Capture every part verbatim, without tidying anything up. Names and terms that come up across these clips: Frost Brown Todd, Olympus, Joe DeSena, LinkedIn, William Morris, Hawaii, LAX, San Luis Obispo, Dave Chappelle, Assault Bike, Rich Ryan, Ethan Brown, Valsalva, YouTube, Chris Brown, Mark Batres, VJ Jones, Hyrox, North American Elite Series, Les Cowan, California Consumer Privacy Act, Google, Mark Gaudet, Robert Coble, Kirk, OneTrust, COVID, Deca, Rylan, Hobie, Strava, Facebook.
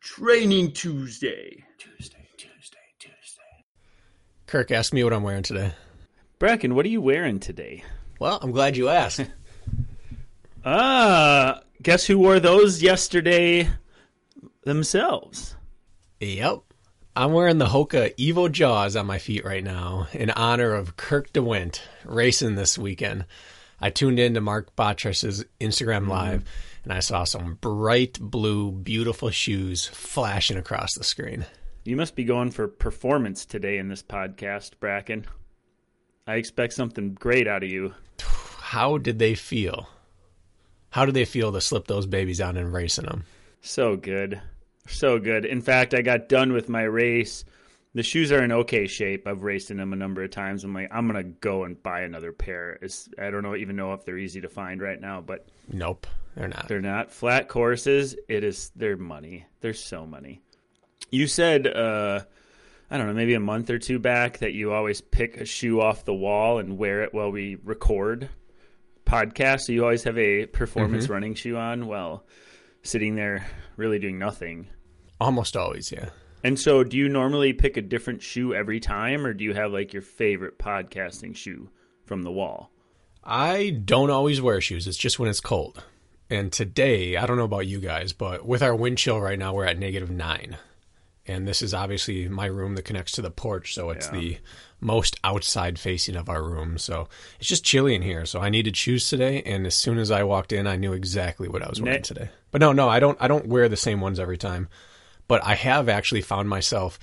Training Tuesday. Tuesday, Tuesday, Tuesday. Kirk, ask me what I'm wearing today. Bracken, what are you wearing today? Well, I'm glad you asked. Ah, guess who wore those yesterday themselves? Yep. I'm wearing the Hoka EVO Jawz on my feet right now in honor of Kirk DeWint racing this weekend. I tuned in to Mark Batres' Instagram Live, and I saw some bright blue, beautiful shoes flashing across the screen. You must be going for performance today in this podcast, Bracken. I expect something great out of you. How did they feel? How did they feel to slip those babies on and racing them? So good. So good. In fact, I got done with my race. The shoes are in okay shape. I've raced in them a number of times. I'm like, I'm going to go and buy another pair. It's, I don't know, even know if they're easy to find right now, but. Nope, they're not. They're not. Flat courses, it is, they're money. They're so money. You said, uh, I don't know, maybe a month or two back that you always pick a shoe off the wall and wear it while we record podcasts. So you always have a performance mm-hmm. running shoe on while sitting there really doing nothing. Almost always, yeah. And so do you normally pick a different shoe every time, or do you have like your favorite podcasting shoe from the wall? I don't always wear shoes. It's just when it's cold. And today, I don't know about you guys, but with our wind chill right now, we're at negative nine. And this is obviously my room that connects to the porch, so it's yeah. the most outside facing of our room. So it's just chilly in here. So I needed shoes today, and as soon as I walked in, I knew exactly what I was wearing ne- today. But no, no, I don't. I don't wear the same ones every time. But I have actually found myself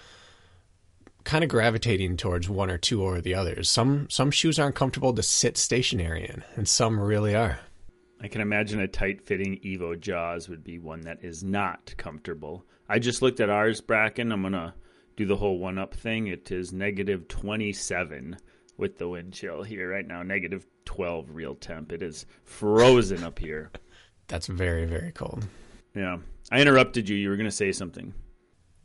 kind of gravitating towards one or two over the others. Some some shoes aren't comfortable to sit stationary in, and some really are. I can imagine a tight-fitting EVO Jawz would be one that is not comfortable. I just looked at ours, Bracken. I'm going to do the whole one-up thing. It is negative twenty-seven with the wind chill here right now, negative twelve real temp. It is frozen up here. That's very, very cold. Yeah. I interrupted you. You were going to say something.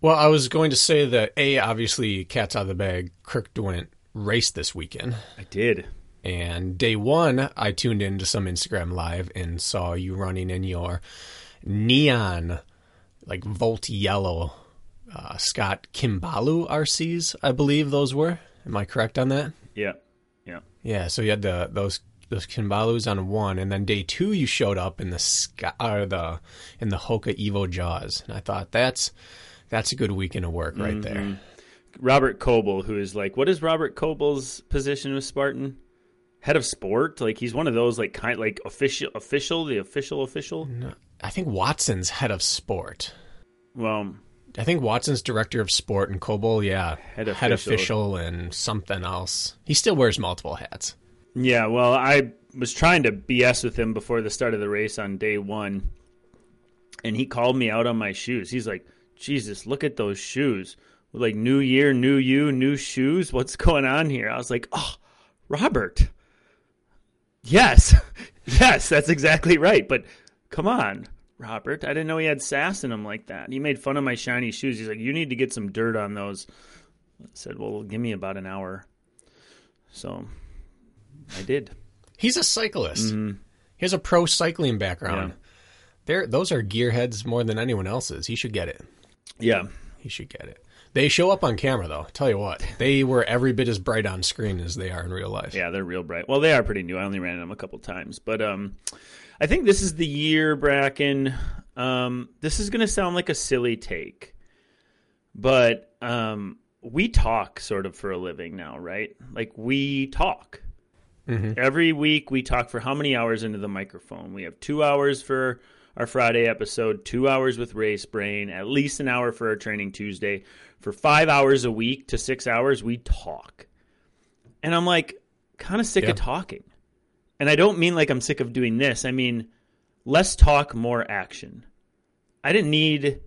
Well, I was going to say that, A, obviously, cat's out of the bag, Kirk DeWint raced this weekend. I did. And day one, I tuned into some Instagram Live and saw you running in your neon, like volt yellow, uh, Scott Kinabalu R Cs, I believe those were. Am I correct on that? Yeah. Yeah. Yeah. So you had the those those Kinabalus on one, and then day two you showed up in the Scott, or the in the Hoka EVO Jawz, and I thought that's that's a good weekend of work right mm-hmm. there. Robert Coble, who is like, what is Robert Coble's position with Spartan? Head of sport, like he's one of those like kind like official official the official official. No, I think Watson's head of sport. Well, I think Watson's director of sport and Coble, yeah, head official. head official and something else. He still wears multiple hats. Yeah, well, I was trying to B S with him before the start of the race on day one, and he called me out on my shoes. He's like, "Jesus, look at those shoes! Like new year, new you, new shoes. What's going on here?" I was like, "Oh, Robert." Yes, yes, that's exactly right. But come on, Robert. I didn't know he had sass in him like that. He made fun of my shiny shoes. He's like, you need to get some dirt on those. I said, well, give me about an hour. So I did. He's a cyclist. Mm-hmm. He has a pro cycling background. Yeah. They're, those are gearheads more than anyone else's. He should get it. Yeah. He should get it. They show up on camera, though. Tell you what, they were every bit as bright on screen as they are in real life. Yeah, they're real bright. Well, they are pretty new. I only ran them a couple times. But um, I think this is the year, Bracken. Um, this is going to sound like a silly take. But um, we talk sort of for a living now, right? Like we talk. Mm-hmm. Every week we talk for how many hours into the microphone? We have two hours for our Friday episode, two hours with Race Brain, at least an hour for our Training Tuesday. For five hours a week to six hours, we talk. And I'm like kind of sick yeah. of talking. And I don't mean like I'm sick of doing this. I mean, less talk, more action. I didn't need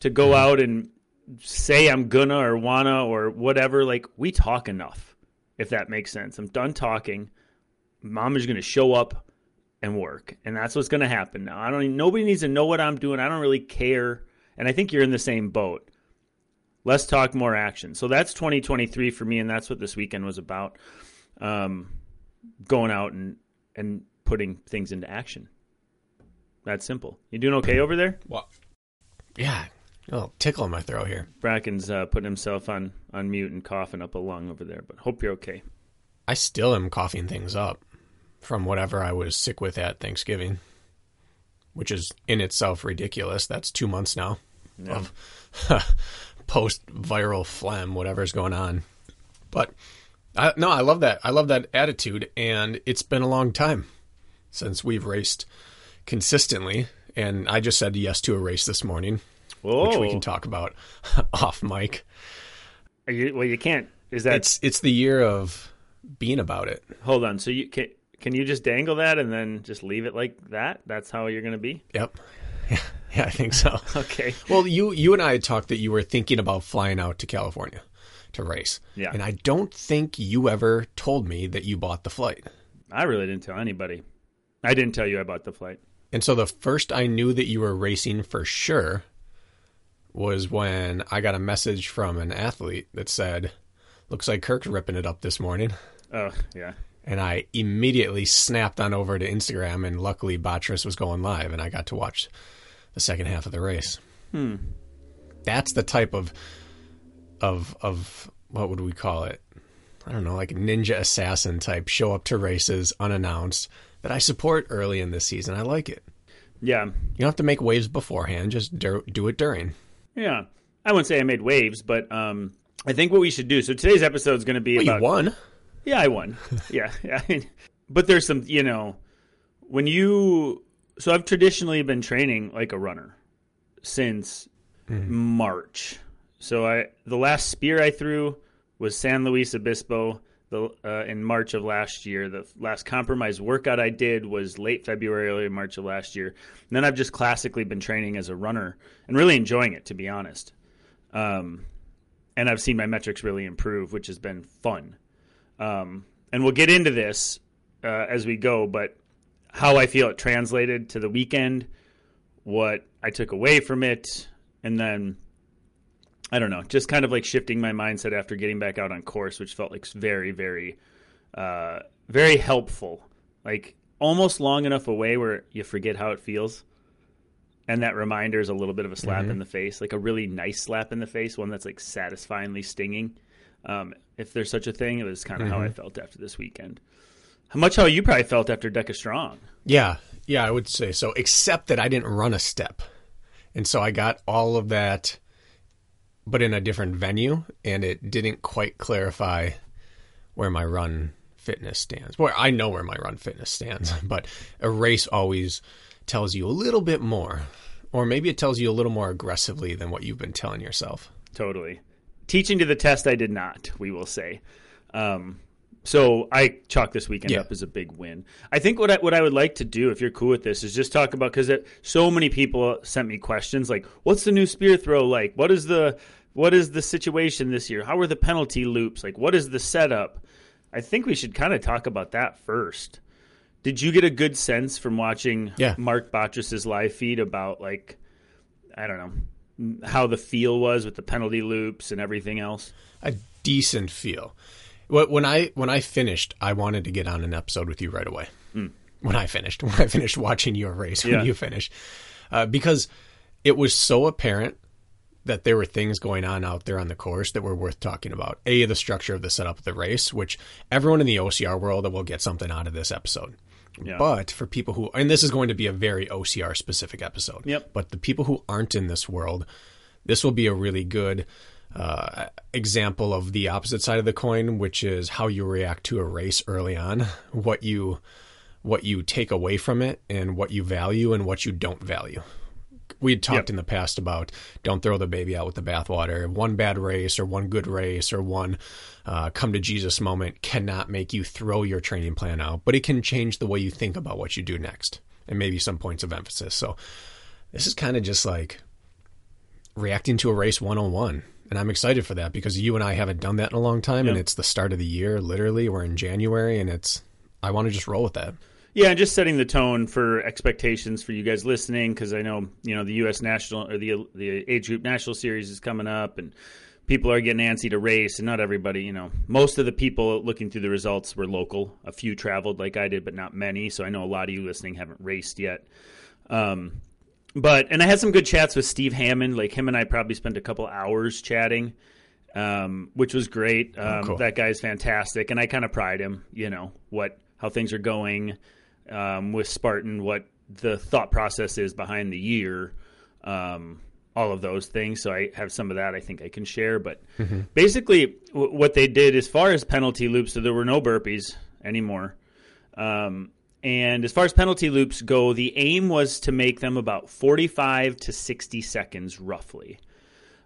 to go out and say I'm gonna or wanna or whatever. Like, we talk enough, if that makes sense. I'm done talking. Mom is going to show up and work, and that's what's going to happen now. I don't. Nobody needs to know what I'm doing. I don't really care, and I think you're in the same boat. Less talk, more action. So that's twenty twenty-three for me, and that's what this weekend was about, um, going out and, and putting things into action. That's simple. You doing okay over there? Well, yeah. A little tickle in my throat here. Bracken's uh, putting himself on, on mute and coughing up a lung over there, but hope you're okay. I still am coughing things up from whatever I was sick with at Thanksgiving, which is in itself ridiculous. That's two months now yeah. of post-viral phlegm, whatever's going on. But I, no, I love that. I love that attitude, and it's been a long time since we've raced consistently, and I just said yes to a race this morning. Whoa. Which we can talk about off mic. Are you, well, you can't. Is that it's it's the year of being about it. Hold on. So you can can you just dangle that and then just leave it like that? That's how you're going to be. Yep. Yeah, yeah, I think so. Okay. Well, you you and I had talked that you were thinking about flying out to California to race. Yeah. And I don't think you ever told me that you bought the flight. I really didn't tell anybody. I didn't tell you I bought the flight. And so the first I knew that you were racing for sure was when I got a message from an athlete that said, looks like Kirk's ripping it up this morning. Oh, yeah. And I immediately snapped on over to Instagram, and luckily Batres was going live, and I got to watch the second half of the race. Hmm. That's the type of, of, of what would we call it? I don't know, like ninja assassin type, show up to races unannounced, that I support early in this season. I like it. Yeah. You don't have to make waves beforehand, just do, do it during. Yeah. I wouldn't say I made waves, but um, I think what we should do. So today's episode is going to be well, about. You won. Yeah, I won. yeah. yeah. But there's some, you know, when you. So I've traditionally been training like a runner since mm-hmm. March. So I the last spear I threw was San Luis Obispo the, uh, in March of last year. The last compromise workout I did was late February, early March of last year. And then I've just classically been training as a runner and really enjoying it, to be honest. Um, and I've seen my metrics really improve, which has been fun. Um, and we'll get into this uh, as we go, but how I feel it translated to the weekend, what I took away from it, and then, I don't know, just kind of like shifting my mindset after getting back out on course, which felt like very, very, uh, very helpful. Like almost long enough away where you forget how it feels. And that reminder is a little bit of a slap mm-hmm. in the face, like a really nice slap in the face, one that's like satisfyingly stinging. Um, if there's such a thing, it was kind of mm-hmm. how I felt after this weekend. How much how you probably felt after Deca Strong. Yeah. Yeah, I would say so, except that I didn't run a step. And so I got all of that, but in a different venue, and it didn't quite clarify where my run fitness stands. Well, I know where my run fitness stands, but a race always tells you a little bit more, or maybe it tells you a little more aggressively than what you've been telling yourself. Totally. Teaching to the test, I did not, we will say. Um, so I chalk this weekend yeah. up as a big win. I think what I, what I would like to do, if you're cool with this, is just talk about, because so many people sent me questions like, what's the new spear throw like? What is the... What is the situation this year? How are the penalty loops? Like, what is the setup? I think we should kind of talk about that first. Did you get a good sense from watching yeah. Mark Batres' live feed about, like, I don't know, how the feel was with the penalty loops and everything else? A decent feel. When I when I finished, I wanted to get on an episode with you right away. Mm. When I finished. When I finished watching your race, yeah. when you finished. Uh, because it was so apparent that there were things going on out there on the course that were worth talking about. A, the structure of the setup of the race, which everyone in the O C R world will get something out of this episode. Yeah. But for people who, and this is going to be a very O C R specific episode, yep. but the people who aren't in this world, this will be a really good uh, example of the opposite side of the coin, which is how you react to a race early on, what you, what you take away from it, and what you value and what you don't value. We had talked yep. in the past about don't throw the baby out with the bathwater. One bad race or one good race or one uh, come to Jesus moment cannot make you throw your training plan out, but it can change the way you think about what you do next and maybe some points of emphasis. So this is kind of just like reacting to a race one oh one. And I'm excited for that because you and I haven't done that in a long time. Yep. And it's the start of the year. Literally, we're in January, and it's, I want to just roll with that. Yeah, and just setting the tone for expectations for you guys listening, because I know, you know, the U S National or the the Age Group National Series is coming up, and people are getting antsy to race, and not everybody, you know, most of the people looking through the results were local. A few traveled like I did, but not many. So I know a lot of you listening haven't raced yet. Um, but and I had some good chats with Steve Hammond. Like, him and I probably spent a couple hours chatting, um, which was great. Um, oh, cool. That guy's fantastic. And I kind of pried him, you know, what how things are going um, with Spartan, what the thought process is behind the year, um, all of those things. So I have some of that I think I can share. But mm-hmm. basically w- what they did as far as penalty loops, so there were no burpees anymore. Um, and as far as penalty loops go, the aim was to make them about forty-five to sixty seconds roughly.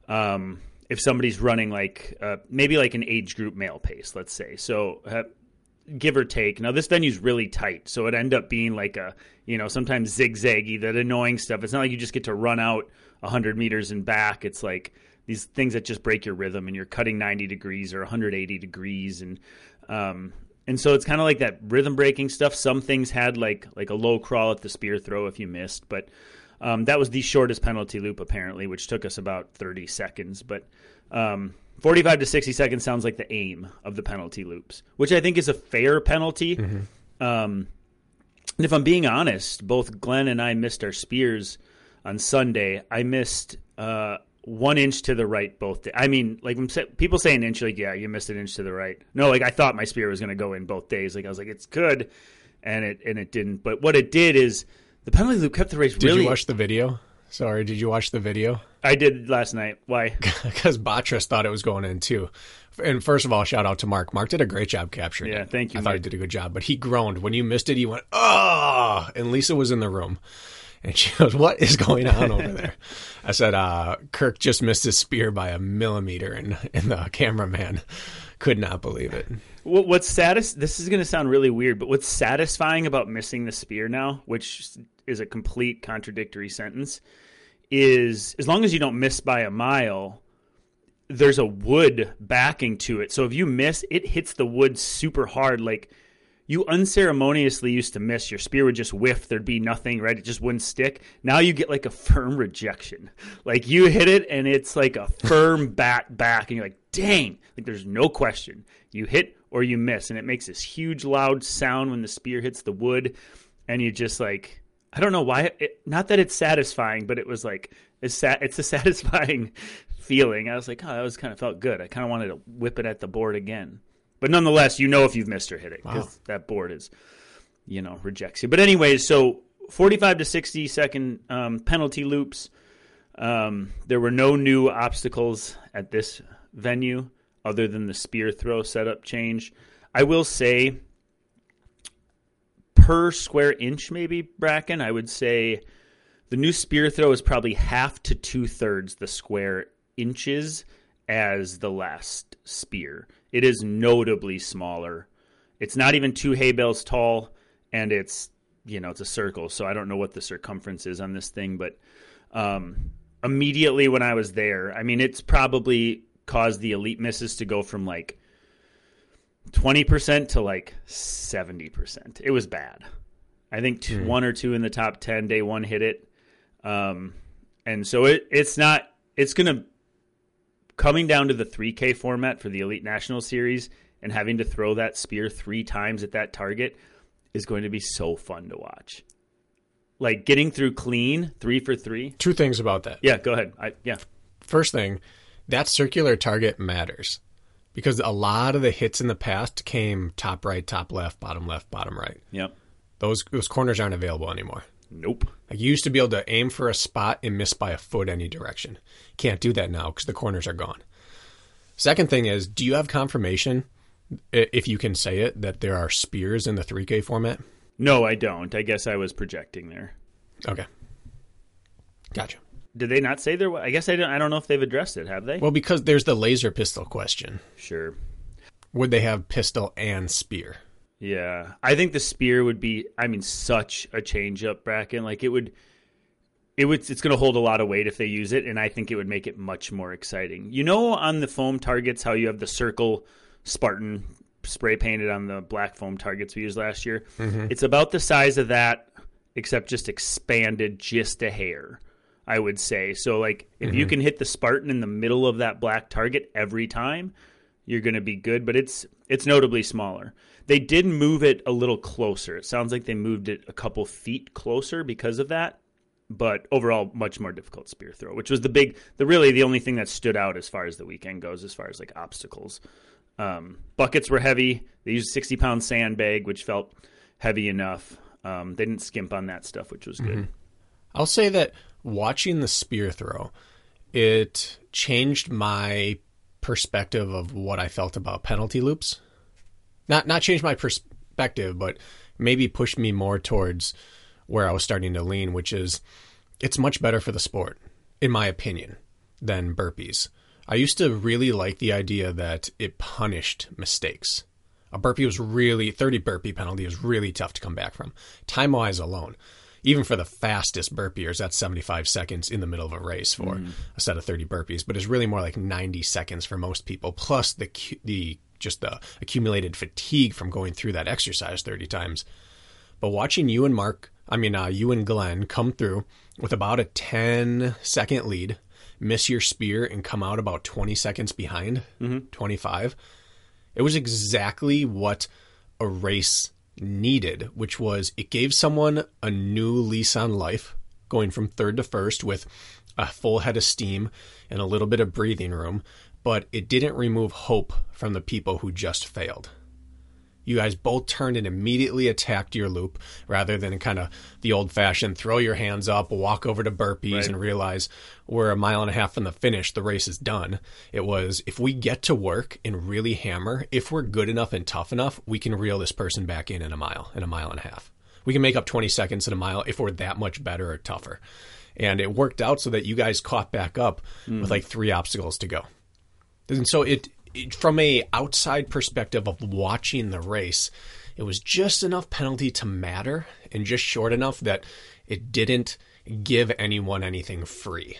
Um, if somebody's running like uh, maybe like an age group male pace, let's say. So uh, give or take. Now, this venue's really tight, so it ended up being like a, you know, sometimes zigzaggy, that annoying stuff. It's not like you just get to run out one hundred meters and back. It's like these things that just break your rhythm, and you're cutting ninety degrees or one hundred eighty degrees. And um, and so it's kind of like that rhythm breaking stuff. Some things had like like a low crawl at the spear throw if you missed. But um, that was the shortest penalty loop apparently, which took us about thirty seconds. But um, forty-five to sixty seconds sounds like the aim of the penalty loops, which I think is a fair penalty. Mm-hmm. Um, and if I'm being honest, both Glenn and I missed our spears on Sunday. I missed uh, one inch to the right both days. I mean, like, when people say an inch, like, yeah, you missed an inch to the right. No, like, I thought my spear was going to go in both days. Like, I was like, it's good, and it and it didn't. But what it did is the penalty loop kept the race did really – Did you watch the video? Sorry, did you watch the video? I did last night. Why? Because Batres thought it was going in too. And first of all, shout out to Mark. Mark did a great job capturing it. Yeah, thank you. I Mark. thought he did a good job. But he groaned. When you missed it, he went, oh, and Lisa was in the room. And she goes, what is going on over there? I said, uh, Kirk just missed his spear by a millimeter, and, and the cameraman could not believe it. What, what's satis- This is going to sound really weird, but what's satisfying about missing the spear now, which is a complete contradictory sentence, is as long as you don't miss by a mile, there's a wood backing to it. So if you miss, it hits the wood super hard. Like, you unceremoniously used to miss, your spear would just whiff, there'd be nothing, right? It just wouldn't stick. Now you get like a firm rejection. Like, you hit it and it's like a firm bat back, and you're like, dang, like, there's no question. You hit or you miss, and it makes this huge loud sound when the spear hits the wood, and you just like, I don't know why, it, not that it's satisfying, but it was like, it's, sa- it's a satisfying feeling. I was like, oh, that was kind of felt good. I kind of wanted to whip it at the board again. But nonetheless, you know if you've missed or hit it, because wow. that board is, you know, rejects you. But anyways, so forty-five to sixty second um, penalty loops. Um, there were no new obstacles at this venue other than the spear throw setup change. I will say, per square inch maybe, Bracken, I would say the new spear throw is probably half to two-thirds the square inches as the last spear. It is notably smaller. It's not even two hay bales tall, and it's, you know, it's a circle. So I don't know what the circumference is on this thing, but um, immediately when I was there, I mean, it's probably caused the elite misses to go from like twenty percent to like seventy percent. It was bad. I think two, mm-hmm. one or two in the top ten day one hit it. Um, and so it, it's not, it's going to, coming down to the three K format for the Elite National Series and having to throw that spear three times at that target is going to be so fun to watch. Like, getting through clean, three for three. Two things about that. Yeah, go ahead. I, yeah. First thing, that circular target matters because a lot of the hits in the past came top right, top left, bottom left, bottom right. Yep. Those, those corners aren't available anymore. Nope. Like, you used to be able to aim for a spot and miss by a foot any direction. Can't do that now because the corners are gone. Second thing is, do you have confirmation, if you can say it, that there are spears in the three K format? No, I don't. I guess I was projecting there. Okay. Gotcha. Did they not say there was? I guess I don't, I don't know if they've addressed it, have they? Well, because there's the laser pistol question. Sure. Would they have pistol and spear? Yeah, I think the spear would be, I mean, such a change up, Bracken. Like, it would, It would, it's going to hold a lot of weight if they use it, and I think it would make it much more exciting. You know, on the foam targets, how you have the circle Spartan spray painted on the black foam targets we used last year? Mm-hmm. It's about the size of that, except just expanded just a hair, I would say. So, like, if mm-hmm. you can hit the Spartan in the middle of that black target every time, you're going to be good, but it's it's notably smaller. They did move it a little closer. It sounds like they moved it a couple feet closer because of that. But overall, much more difficult spear throw, which was the big, the really the only thing that stood out as far as the weekend goes, as far as like obstacles. Um, buckets were heavy. They used a sixty pound sandbag, which felt heavy enough. Um, they didn't skimp on that stuff, which was good. Mm-hmm. I'll say that watching the spear throw, it changed my perspective of what I felt about penalty loops. Not, not changed my perspective, but maybe pushed me more towards where I was starting to lean, which is it's much better for the sport, in my opinion, than burpees. I used to really like the idea that it punished mistakes. A burpee was really, thirty burpee penalty was really tough to come back from, time-wise alone. Even for the fastest burpeers, that's seventy-five seconds in the middle of a race for mm. a set of thirty burpees, but it's really more like ninety seconds for most people, plus the the just the accumulated fatigue from going through that exercise thirty times. But watching you and Mark, I mean, uh, you and Glenn come through with about a ten second lead, miss your spear, and come out about twenty seconds behind, mm-hmm. twenty-five. It was exactly what a race needed, which was it gave someone a new lease on life, going from third to first with a full head of steam and a little bit of breathing room, but it didn't remove hope from the people who just failed. You guys both turned and immediately attacked your loop rather than kind of the old-fashioned throw your hands up, walk over to burpees, right. and realize we're a mile and a half from the finish, the race is done. It was, if we get to work and really hammer, if we're good enough and tough enough, we can reel this person back in in a mile, in a mile and a half. We can make up twenty seconds in a mile if we're that much better or tougher. And it worked out so that you guys caught back up mm. with like three obstacles to go. And so it... from a outside perspective of watching the race, it was just enough penalty to matter and just short enough that it didn't give anyone anything free.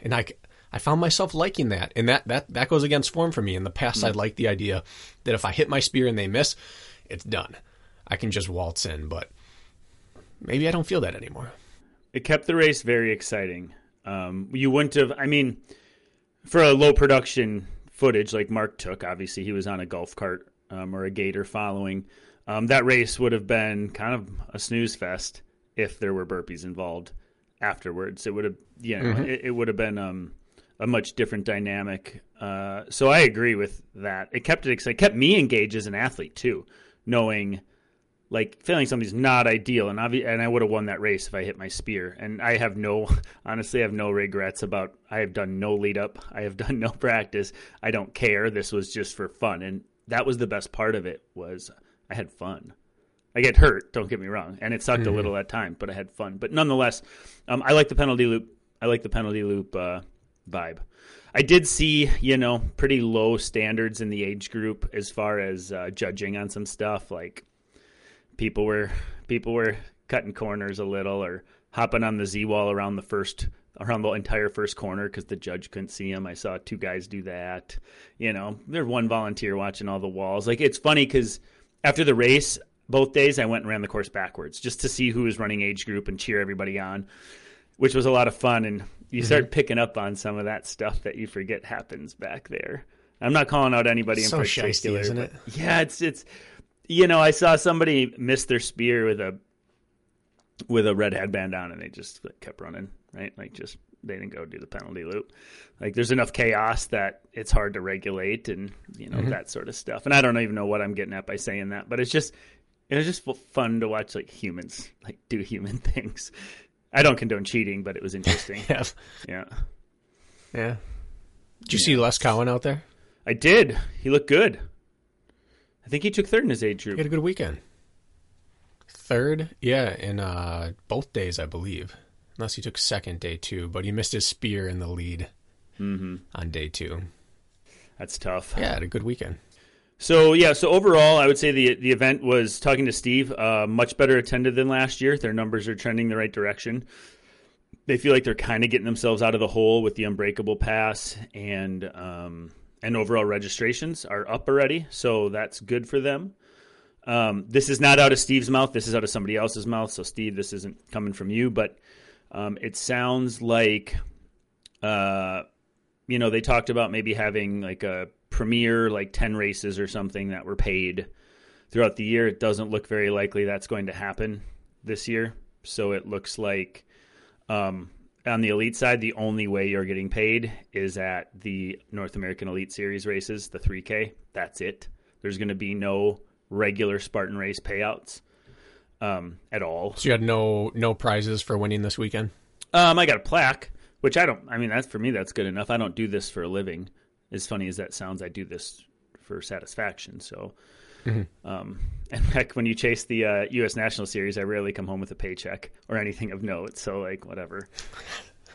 And I, I found myself liking that. And that, that, that goes against form for me. In the past, I liked the idea that if I hit my spear and they miss, it's done. I can just waltz in, but maybe I don't feel that anymore. It kept the race very exciting. Um, you wouldn't have, I mean, for a low production footage like Mark took, obviously he was on a golf cart um, or a gator following. Um, that race would have been kind of a snooze fest if there were burpees involved afterwards. It would have, yeah, mm-hmm. it, it would have been um, a much different dynamic. Uh, so I agree with that. It kept it exciting. It kept me engaged as an athlete too, knowing like failing something's not ideal. And obvi- and I would have won that race if I hit my spear. And I have no, honestly, I have no regrets about. I have done no lead up. I have done no practice. I don't care. This was just for fun, and that was the best part of it. Was I had fun. I get hurt. Don't get me wrong, and it sucked mm-hmm. a little at time, but I had fun. But nonetheless, um, I like the penalty loop. I like the penalty loop uh, vibe. I did see, you know, pretty low standards in the age group as far as uh, judging on some stuff like. People were people were cutting corners a little, or hopping on the Z-Wall around the first around the entire first corner because the judge couldn't see him. I saw two guys do that. You know, there's one volunteer watching all the walls. Like it's funny because after the race, both days I went and ran the course backwards just to see who was running age group and cheer everybody on, which was a lot of fun. And you mm-hmm. start picking up on some of that stuff that you forget happens back there. I'm not calling out anybody it's in so particular, shisty, isn't it? Yeah, it's it's. You know, I saw somebody miss their spear with a with a red headband on, and they just like, kept running, right? Like, just they didn't go do the penalty loop. Like, there's enough chaos that it's hard to regulate, and you know mm-hmm. that sort of stuff. And I don't even know what I'm getting at by saying that, but it's just it was just fun to watch like humans like do human things. I don't condone cheating, but it was interesting. yeah, yeah, yeah. Did you yeah. see Les Cowan out there? I did. He looked good. I think he took third in his age group. He had a good weekend. Third? Yeah, in uh, both days, I believe. Unless he took second day two, but he missed his spear in the lead mm-hmm. on day two. That's tough. Yeah, had a good weekend. So, yeah, so overall, I would say the the event was, talking to Steve, uh, much better attended than last year. Their numbers are trending the right direction. they feel like they're kind of getting themselves out of the hole with the Unbreakable Pass, and um, and overall registrations are up already, so that's good for them. Um, this is not out of Steve's mouth. This is out of somebody else's mouth. So, Steve, this isn't coming from you, but um, it sounds like, uh, you know, they talked about maybe having like a premier, like ten races or something that were paid throughout the year. It doesn't look very likely that's going to happen this year. So it looks like um, on the elite side, the only way you're getting paid is at the North American Elite Series races, the three K. That's it. There's going to be no regular Spartan race payouts um at all. So you had no no prizes for winning this weekend? um I got a plaque, which I don't, I mean, that's, for me, that's good enough. I don't do this for a living, as funny as that sounds. I do this for satisfaction. So mm-hmm. um and heck, when you chase the uh U S National Series, I rarely come home with a paycheck or anything of note, so like whatever.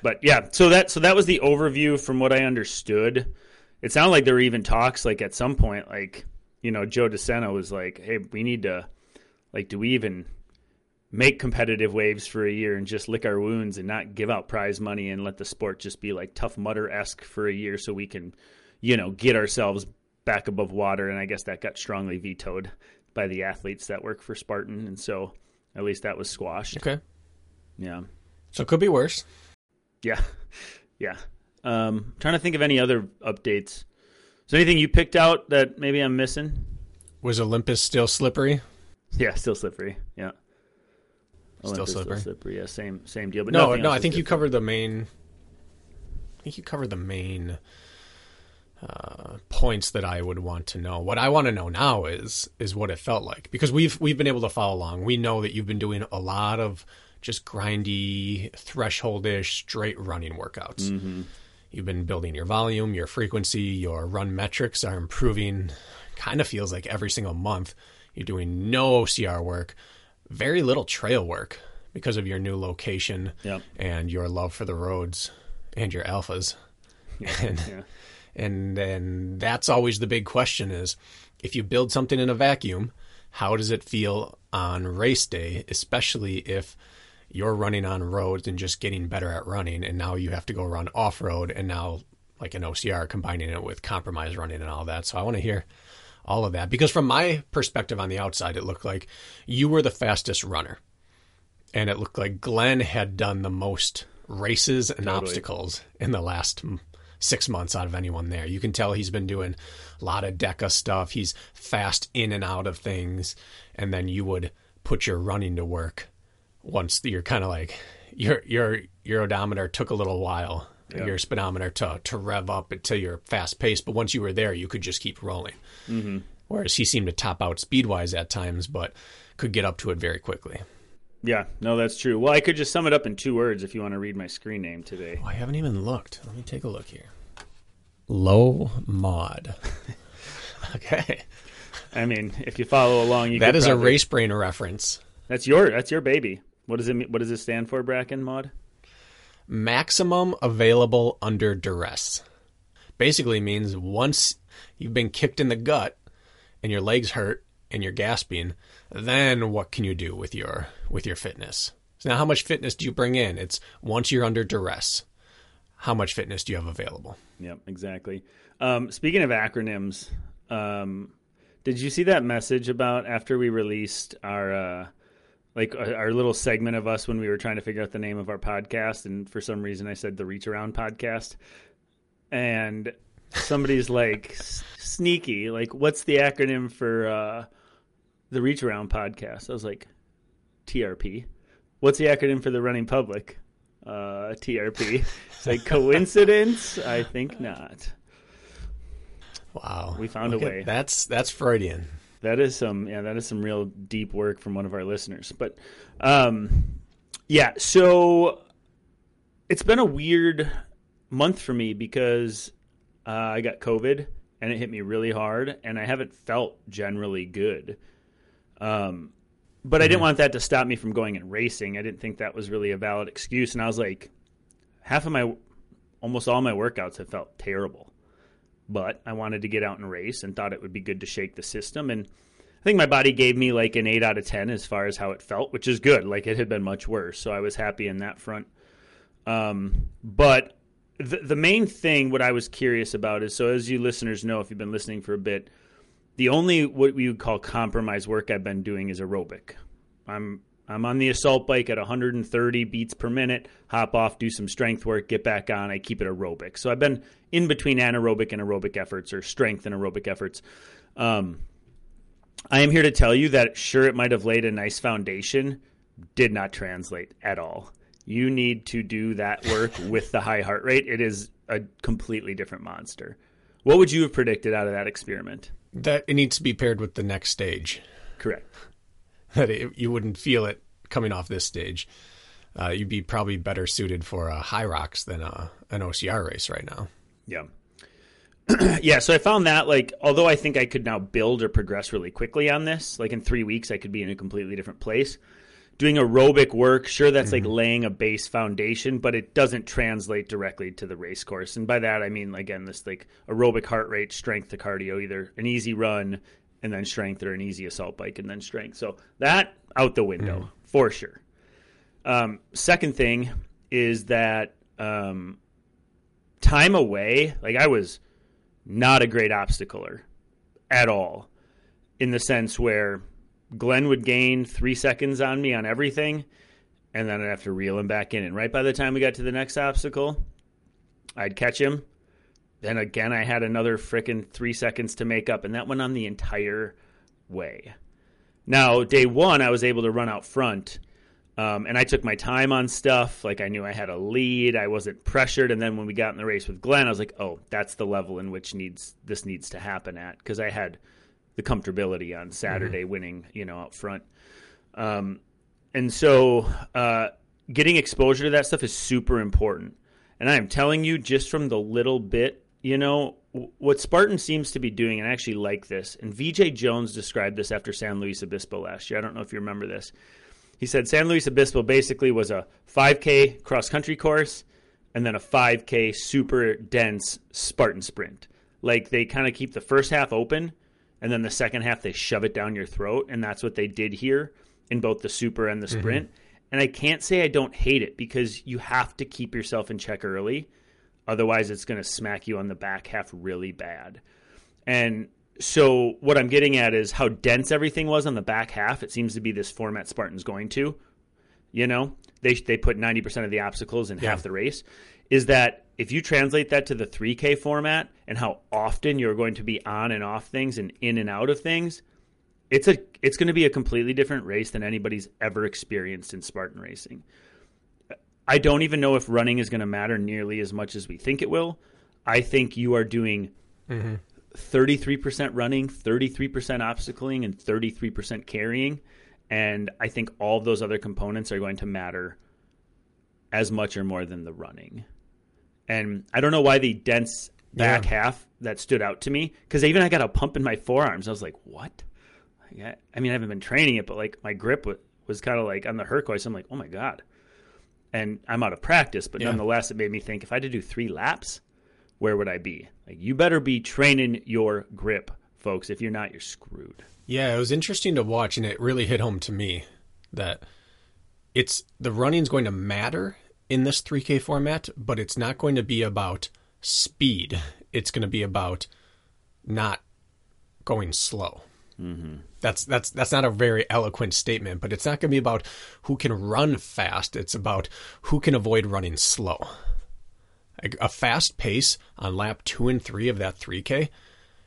But yeah, so that so that was the overview from what I understood. It sounded like there were even talks, like at some point, like, you know, Joe DeSena was like, hey, we need to, like, do we even make competitive waves for a year and just lick our wounds and not give out prize money and let the sport just be like Tough Mudder-esque for a year so we can, you know, get ourselves back above water? And I guess that got strongly vetoed by the athletes that work for Spartan. And so at least that was squashed. Okay. Yeah. So it could be worse. Yeah. Yeah. Um, I'm trying to think of any other updates. So anything you picked out that maybe I'm missing? Was Olympus still slippery? Yeah, still slippery. Yeah. Olympus still slippery. Still slippery. Yeah, same same deal. But no, no, I think you covered the main I think you covered the main uh, points that I would want to know. What I want to know now is is what it felt like, because we've we've been able to follow along. We know that you've been doing a lot of just grindy, threshold-ish, straight running workouts. Mm-hmm. You've been building your volume, your frequency, your run metrics are improving, kind of feels like every single month. You're doing no O C R work, very little trail work because of your new location. Yep. And your love for the roads and your alphas. Yeah, and, yeah. and and that's always the big question is, if you build something in a vacuum, how does it feel on race day, especially if you're running on roads and just getting better at running, and now you have to go run off-road, and now like an O C R, combining it with compromise running and all that. So I want to hear all of that, because from my perspective on the outside, it looked like you were the fastest runner, and it looked like Glenn had done the most races and totally. obstacles in the last six months out of anyone there. You can tell he's been doing a lot of DECA stuff. He's fast in and out of things, and then you would put your running to work once you're kind of like your your your odometer took a little while, yeah. your speedometer to to rev up until your fast pace, but once you were there, you could just keep rolling. Mm-hmm. Whereas he seemed to top out speed wise at times, but could get up to it very quickly. Yeah, no, that's true. Well, I could just sum it up in two words if you want to read my screen name today. Oh, I haven't even looked. Let me take a look here. Low mod. Okay. I mean, if you follow along, you that is probably a race brain reference. That's your that's your baby. What does it mean? What does it stand for, Bracken Mod? Maximum available under duress. Basically means once you've been kicked in the gut and your legs hurt and you're gasping, then what can you do with your with your fitness? So now, how much fitness do you bring in? It's once you're under duress, how much fitness do you have available? Yep, exactly. Um, speaking of acronyms, um, did you see that message about after we released our uh, like our little segment of us when we were trying to figure out the name of our podcast, and for some reason I said the Reach Around Podcast, and somebody's like s- sneaky, like, what's the acronym for uh, the Reach Around Podcast? I was like, T R P. What's the acronym for the Running Public? Uh, T R P. It's like, coincidence? I think not. Wow. We found okay. a way. That's that's Freudian. That is some, yeah, that is some real deep work from one of our listeners. But, um, yeah, so it's been a weird month for me because uh, I got COVID and it hit me really hard, and I haven't felt generally good. Um, but mm-hmm. I didn't want that to stop me from going and racing. I didn't think that was really a valid excuse. And I was like, half of my, almost all my workouts have felt terrible. But I wanted to get out and race and thought it would be good to shake the system. And I think my body gave me like an eight out of ten as far as how it felt, which is good. Like, it had been much worse. So I was happy in that front. Um, but the, the main thing, what I was curious about is, so as you listeners know, if you've been listening for a bit, the only what we would call compromise work I've been doing is aerobic. I'm I'm on the assault bike at one hundred thirty beats per minute, hop off, do some strength work, get back on. I keep it aerobic. So I've been in between anaerobic and aerobic efforts, or strength and aerobic efforts. Um, I am here to tell you that sure, it might have laid a nice foundation, did not translate at all. You need to do that work with the high heart rate. It is a completely different monster. What would you have predicted out of that experiment? That it needs to be paired with the next stage. Correct. That it, you wouldn't feel it coming off this stage. Uh, you'd be probably better suited for a Hyrox than a, an O C R race right now. Yeah. Yeah, so I found that, like, although I think I could now build or progress really quickly on this, like in three weeks I could be in a completely different place. Doing aerobic work, sure, that's mm-hmm. like laying a base foundation, but it doesn't translate directly to the race course. And by that, I mean, again, this like aerobic heart rate, strength to cardio, either an easy run and then strength, or an easy assault bike and then strength. So that out the window mm-hmm. for sure. Um, second thing is that um, time away, like I was not a great obstacler at all, in the sense where Glenn would gain three seconds on me on everything, and then I'd have to reel him back in. And right by the time we got to the next obstacle, I'd catch him. Then again, I had another frickin' three seconds to make up, and that went on the entire way. Now, day one, I was able to run out front, um, and I took my time on stuff. Like, I knew I had a lead. I wasn't pressured. And then when we got in the race with Glenn, I was like, oh, that's the level in which needs this needs to happen at, because I had – the comfortability on Saturday mm-hmm. winning, you know, out front. Um, and so uh, getting exposure to that stuff is super important. And I am telling you, just from the little bit, you know, w- what Spartan seems to be doing, and I actually like this, and V J Jones described this after San Luis Obispo last year. I don't know if you remember this. He said San Luis Obispo basically was a five K cross-country course and then a five K super dense Spartan sprint. Like, they kind of keep the first half open, and then the second half, they shove it down your throat. And that's what they did here in both the super and the sprint. Mm-hmm. And I can't say I don't hate it, because you have to keep yourself in check early. Otherwise, it's going to smack you on the back half really bad. And so what I'm getting at is how dense everything was on the back half. It seems to be this format Spartan's going to. You know, they they put ninety percent of the obstacles in yeah. half the race. Is that if you translate that to the three K format and how often you're going to be on and off things and in and out of things, it's a it's going to be a completely different race than anybody's ever experienced in Spartan racing. I don't even know if running is going to matter nearly as much as we think it will. I think you are doing mm-hmm. thirty-three percent running, thirty-three percent obstacling, and thirty-three percent carrying. And I think all of those other components are going to matter as much or more than the running. And I don't know why the dense back yeah. half that stood out to me, because even I got a pump in my forearms. I was like, what? I mean, I haven't been training it, but like my grip was, was kind of like on the Hercoise. I'm like, oh my God. And I'm out of practice, but yeah. nonetheless, it made me think, if I had to do three laps, where would I be? Like, you better be training your grip, folks. If you're not, you're screwed. Yeah, it was interesting to watch, and it really hit home to me that it's the running's going to matter in this three K format, but it's not going to be about speed. It's going to be about not going slow. Mm-hmm. That's that's that's not a very eloquent statement, but it's not going to be about who can run fast. It's about who can avoid running slow. A fast pace on lap two and three of that three K.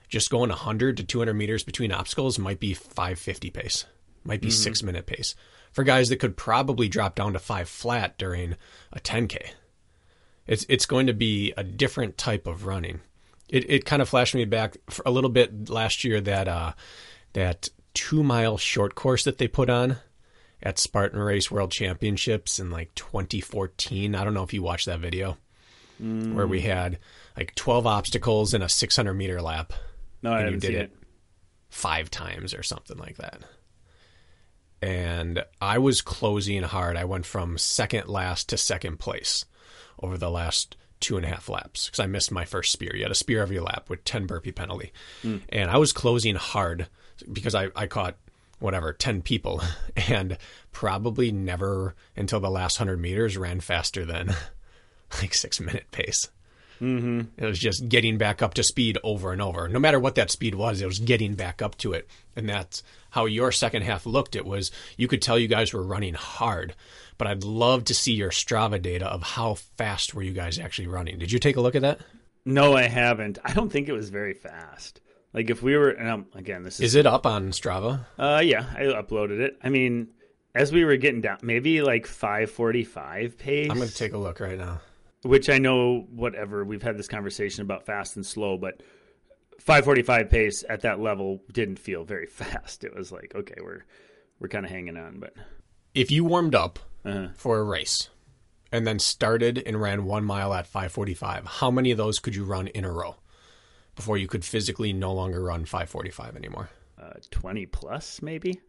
Just going one hundred to two hundred meters between obstacles might be five fifty pace, might be mm-hmm. six minute pace for guys that could probably drop down to five flat during a ten K. It's it's going to be a different type of running. It it kind of flashed me back for a little bit last year, that uh, that two mile short course that they put on at Spartan Race World Championships in like twenty fourteen. I don't know if you watched that video mm. where we had like twelve obstacles in a six hundred meter lap. No, I and haven't you did seen it, it five times or something like that. And I was closing hard. I went from second last to second place over the last two and a half laps, because I missed my first spear. You had a spear every lap with ten burpee penalty. Mm. And I was closing hard because I, I caught, whatever, ten people, and probably never until the last one hundred meters ran faster than like six minute pace. Mm-hmm. It was just getting back up to speed over and over. No matter what that speed was, it was getting back up to it. And that's how your second half looked. It was, you could tell you guys were running hard, but I'd love to see your Strava data of how fast were you guys actually running. Did you take a look at that? No, I haven't. I don't think it was very fast. Like if we were, and I'm, again, this is... Is it up on Strava? Uh, yeah, I uploaded it. I mean, as we were getting down, maybe like five forty-five pace. I'm going to take a look right now. Which I know, whatever, we've had this conversation about fast and slow, but five forty-five pace at that level didn't feel very fast. It was like, okay, we're we're kind of hanging on. But if you warmed up uh-huh. for a race and then started and ran one mile at five forty-five, how many of those could you run in a row before you could physically no longer run five forty-five anymore? Uh, twenty plus, maybe?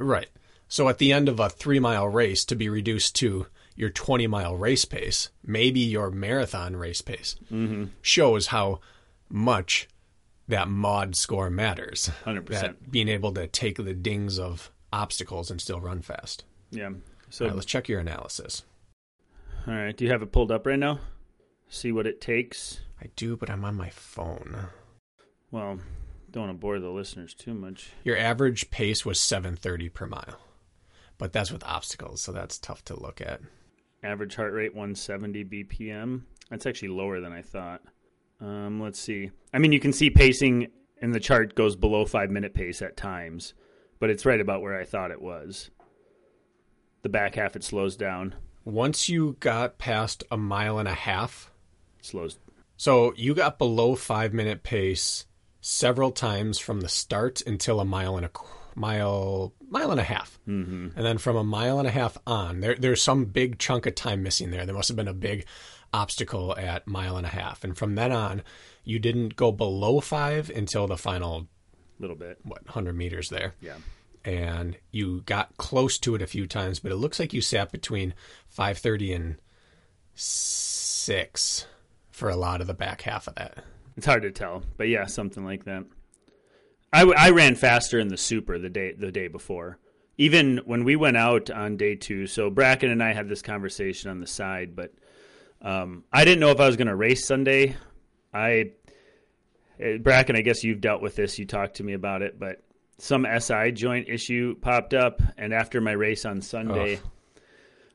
Right. So at the end of a three-mile race, to be reduced to your twenty-mile race pace, maybe your marathon race pace, mm-hmm. shows how much that mod score matters. one hundred percent. That being able to take the dings of obstacles and still run fast. Yeah. So all right, let's check your analysis. All right. Do you have it pulled up right now? See what it takes? I do, but I'm on my phone. Well, don't want to bore the listeners too much. Your average pace was seven thirty per mile, but that's with obstacles, so that's tough to look at. Average heart rate, one seventy B P M. That's actually lower than I thought. Um, let's see. I mean, you can see pacing in the chart goes below five-minute pace at times, but it's right about where I thought it was. The back half, it slows down. Once you got past a mile and a half. Slows. So you got below five-minute pace several times from the start until a mile and a quarter. Mile, mile and a half. Mm-hmm. And then from a mile and a half on, there, there's some big chunk of time missing there. There must have been a big obstacle at mile and a half. And from then on, you didn't go below five until the final little bit, what, one hundred meters there. Yeah. And you got close to it a few times, but it looks like you sat between five thirty and six for a lot of the back half of that. It's hard to tell, but yeah, something like that. I, I ran faster in the super the day the day before. Even when we went out on day two, so Bracken and I had this conversation on the side, but um, I didn't know if I was going to race Sunday. I Bracken, I guess you've dealt with this. You talked to me about it, but some S I joint issue popped up, and after my race on Sunday,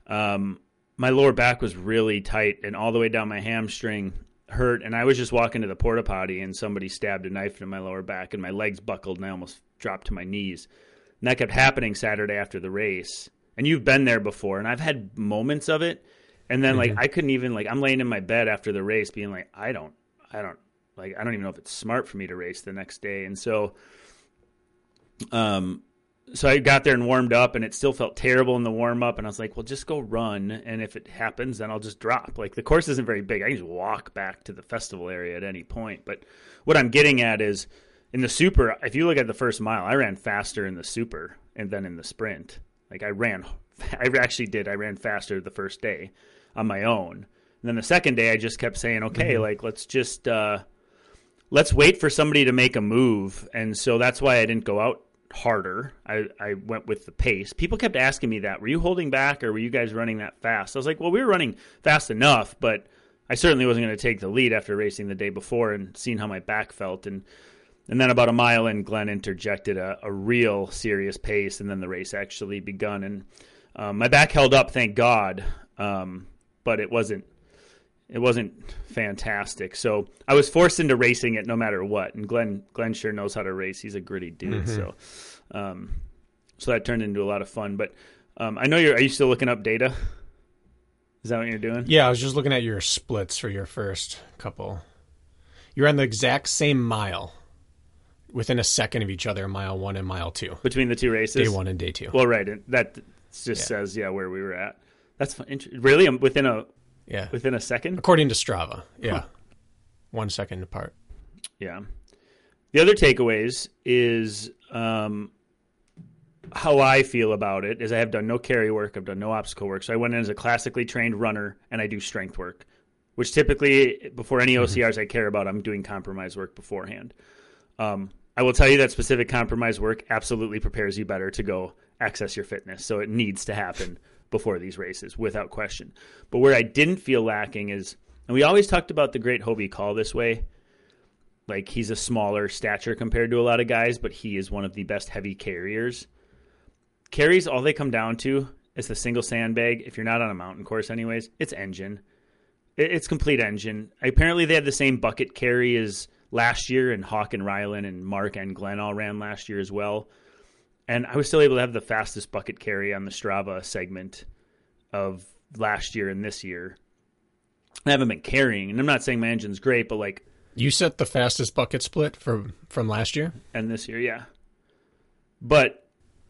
um, my lower back was really tight and all the way down my hamstring hurt, and I was just walking to the porta potty and somebody stabbed a knife into my lower back and my legs buckled and I almost dropped to my knees. And that kept happening Saturday after the race. And you've been there before, and I've had moments of it. And then mm-hmm. like I couldn't even like I'm laying in my bed after the race being like, I don't I don't like I don't even know if it's smart for me to race the next day. And so um so I got there and warmed up, and it still felt terrible in the warm up. And I was like, well, just go run. And if it happens, then I'll just drop. Like the course isn't very big. I can just walk back to the festival area at any point. But what I'm getting at is in the super, if you look at the first mile, I ran faster in the super and then in the sprint. Like I ran, I actually did. I ran faster the first day on my own. And then the second day I just kept saying, okay, mm-hmm. like let's just, uh, let's wait for somebody to make a move. And so that's why I didn't go out harder. I, I went with the pace. People kept asking me that. Were you holding back or were you guys running that fast? I was like, well, we were running fast enough, but I certainly wasn't going to take the lead after racing the day before and seeing how my back felt. And and then about a mile in, Glenn interjected a, a real serious pace, and then the race actually begun. And um, my back held up, thank God, um, but it wasn't it wasn't fantastic. So I was forced into racing it no matter what. And Glenn, Glenn sure knows how to race. He's a gritty dude. Mm-hmm. So, um, so that turned into a lot of fun, but, um, I know you're, are you still looking up data? Is that what you're doing? Yeah. I was just looking at your splits for your first couple. You're on the exact same mile within a second of each other, mile one and mile two between the two races, day one and day two. Well, right. And that just yeah. says, yeah, where we were at. That's fun. Really? I'm within a, Yeah. Within a second? According to Strava. Yeah. Huh. One second apart. Yeah. The other takeaways is um, how I feel about it is I have done no carry work. I've done no obstacle work. So I went in as a classically trained runner, and I do strength work, which typically before any O C Rs I care about, I'm doing compromise work beforehand. Um, I will tell you that specific compromise work absolutely prepares you better to go access your fitness. So it needs to happen before these races, without question. But where I didn't feel lacking is, and we always talked about the great Hobie Call this way, like he's a smaller stature compared to a lot of guys, but he is one of the best heavy carriers. Carries, all they come down to is the single sandbag. If you're not on a mountain course anyways, it's engine. It's complete engine. Apparently they have the same bucket carry as last year, and Hawk and Rylan and Mark and Glenn all ran last year as well. And I was still able to have the fastest bucket carry on the Strava segment of last year and this year. I haven't been carrying, and I'm not saying my engine's great, but like... You set the fastest bucket split from, from last year? And this year, yeah. But...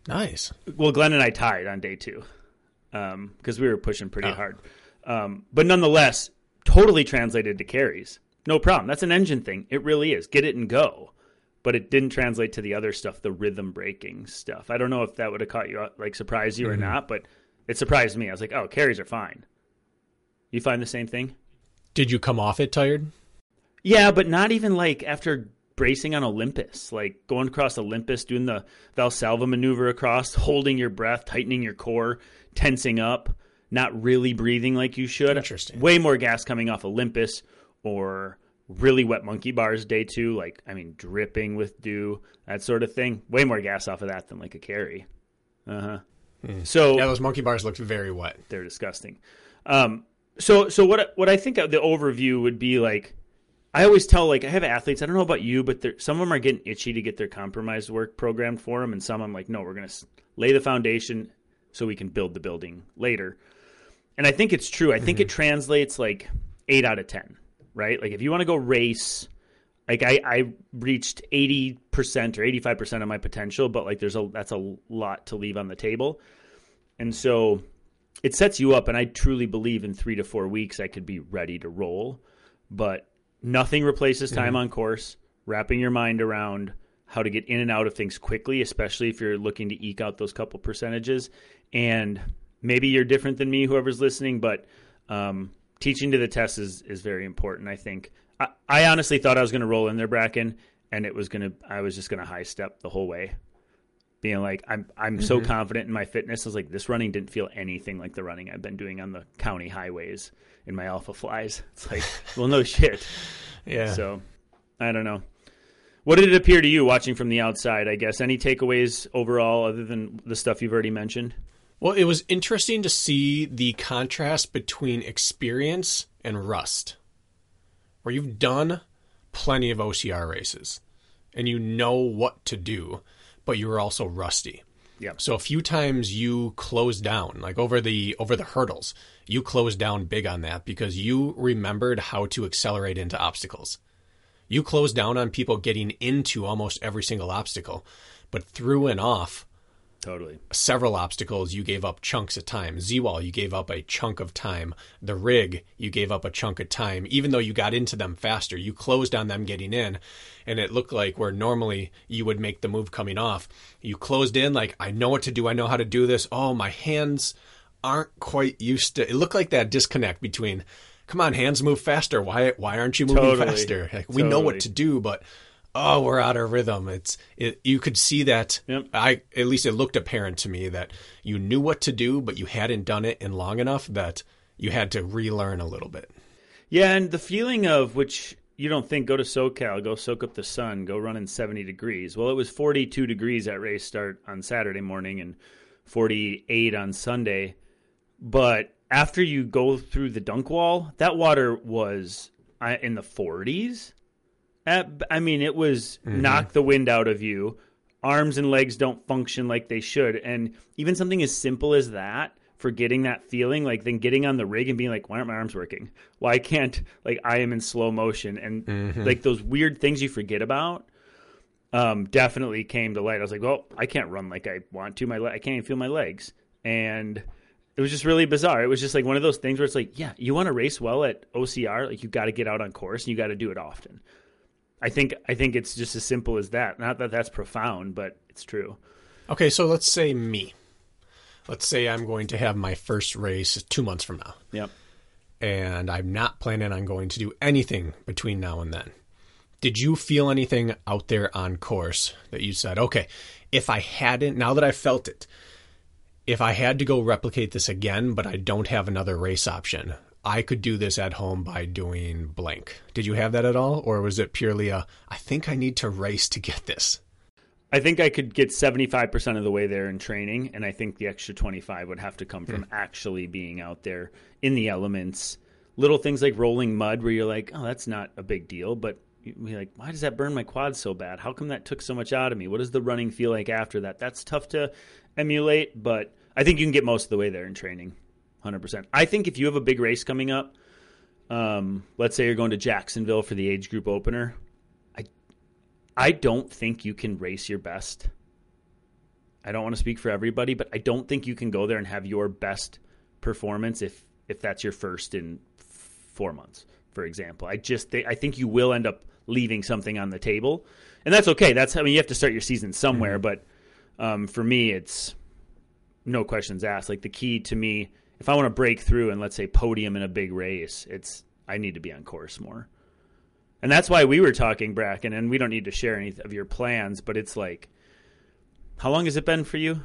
Nice. Well, Glenn and I tied on day two um, because we were pushing pretty oh. hard. Um, but nonetheless, totally translated to carries. No problem. That's an engine thing. It really is. Get it and go. But it didn't translate to the other stuff, the rhythm breaking stuff. I don't know if that would have caught you, like surprised you mm-hmm. or not, but it surprised me. I was like, oh, carries are fine. You find the same thing? Did you come off it tired? Yeah, but not even like after bracing on Olympus, like going across Olympus, doing the Valsalva maneuver across, holding your breath, tightening your core, tensing up, not really breathing like you should. Interesting. Way more gas coming off Olympus or really wet monkey bars day two, like, I mean, dripping with dew, that sort of thing. Way more gas off of that than like a carry. Uh-huh. Mm. So yeah, those monkey bars looked very wet. They're disgusting. Um, so so what what I think the overview would be like, I always tell, like, I have athletes, I don't know about you, but some of them are getting itchy to get their compromise work programmed for them, and some I'm like, no, we're going to lay the foundation so we can build the building later. And I think it's true. I think mm-hmm. it translates, like, eight out of ten, right? Like, if you want to go race, like, I, I reached eighty percent or eighty-five percent of my potential, but, like, there's a that's a lot to leave on the table. And so it sets you up, and I truly believe in three to four weeks I could be ready to roll, but nothing replaces time mm-hmm. on course, wrapping your mind around how to get in and out of things quickly, especially if you're looking to eke out those couple percentages. And maybe you're different than me, whoever's listening, but um, teaching to the test is, is very important, I think. I, I honestly thought I was going to roll in there, Bracken, and it was going to, I was just going to high step the whole way, being like, I'm, I'm mm-hmm. so confident in my fitness. I was like, this running didn't feel anything like the running I've been doing on the county highways in my Alpha Flies. It's like, well, no shit. Yeah. So I don't know. What did it appear to you watching from the outside, I guess? Any takeaways overall other than the stuff you've already mentioned? Well, it was interesting to see the contrast between experience and rust, where you've done plenty of O C R races and you know what to do, but you were also rusty. Yeah. So a few times you closed down, like over the over the hurdles, you closed down big on that because you remembered how to accelerate into obstacles. You closed down on people getting into almost every single obstacle, but through and off totally several obstacles, you gave up chunks of time. Z-Wall, you gave up a chunk of time. The rig, you gave up a chunk of time. Even though you got into them faster, you closed on them getting in, and it looked like where normally you would make the move coming off, you closed in like, I know what to do. I know how to do this. Oh, my hands aren't quite used to it. Looked like that disconnect between, come on, hands move faster. Why why aren't you moving totally. faster? Like, we totally. know what to do, but... oh, we're out of rhythm. It's it, you could see that. Yep. I at least it looked apparent to me that you knew what to do, but you hadn't done it in long enough that you had to relearn a little bit. Yeah, and the feeling of, which you don't think, go to SoCal, go soak up the sun, go run in seventy degrees. Well, it was forty-two degrees at race start on Saturday morning and forty-eight on Sunday. But after you go through the dunk wall, that water was in the forties. I mean, it was mm-hmm. knock the wind out of you. Arms and legs don't function like they should. And even something as simple as that, forgetting that feeling, like then getting on the rig and being like, why aren't my arms working? Why can't, like, I am in slow motion. And mm-hmm. like those weird things you forget about um, definitely came to light. I was like, well, I can't run like I want to. My le- I can't even feel my legs. And it was just really bizarre. It was just like one of those things where it's like, yeah, you want to race well at O C R, like you got to get out on course and you got to do it often. I think I think it's just as simple as that. Not that that's profound, but it's true. Okay, so let's say me. Let's say I'm going to have my first race two months from now. Yep. And I'm not planning on going to do anything between now and then. Did you feel anything out there on course that you said, okay, if I hadn't, now that I felt it, if I had to go replicate this again, but I don't have another race option, I could do this at home by doing blank. Did you have that at all? Or was it purely a, I think I need to race to get this? I think I could get seventy-five percent of the way there in training, and I think the extra twenty-five would have to come from mm. actually being out there in the elements. Little things like rolling mud where you're like, oh, that's not a big deal, but you're like, why does that burn my quads so bad? How come that took so much out of me? What does the running feel like after that? That's tough to emulate, but I think you can get most of the way there in training, one hundred percent. I think if you have a big race coming up, um, let's say you're going to Jacksonville for the age group opener, I don't think you can race your best. I don't want to speak for everybody, but I don't think you can go there and have your best performance if if that's your first in four months, for example. I just th- I think you will end up leaving something on the table, and that's okay. That's I mean, you have to start your season somewhere, mm-hmm. but um, for me, it's no questions asked. Like the key to me, if I want to break through and let's say podium in a big race, it's I need to be on course more. And that's why we were talking, Bracken, and we don't need to share any of your plans, but it's like, how long has it been for you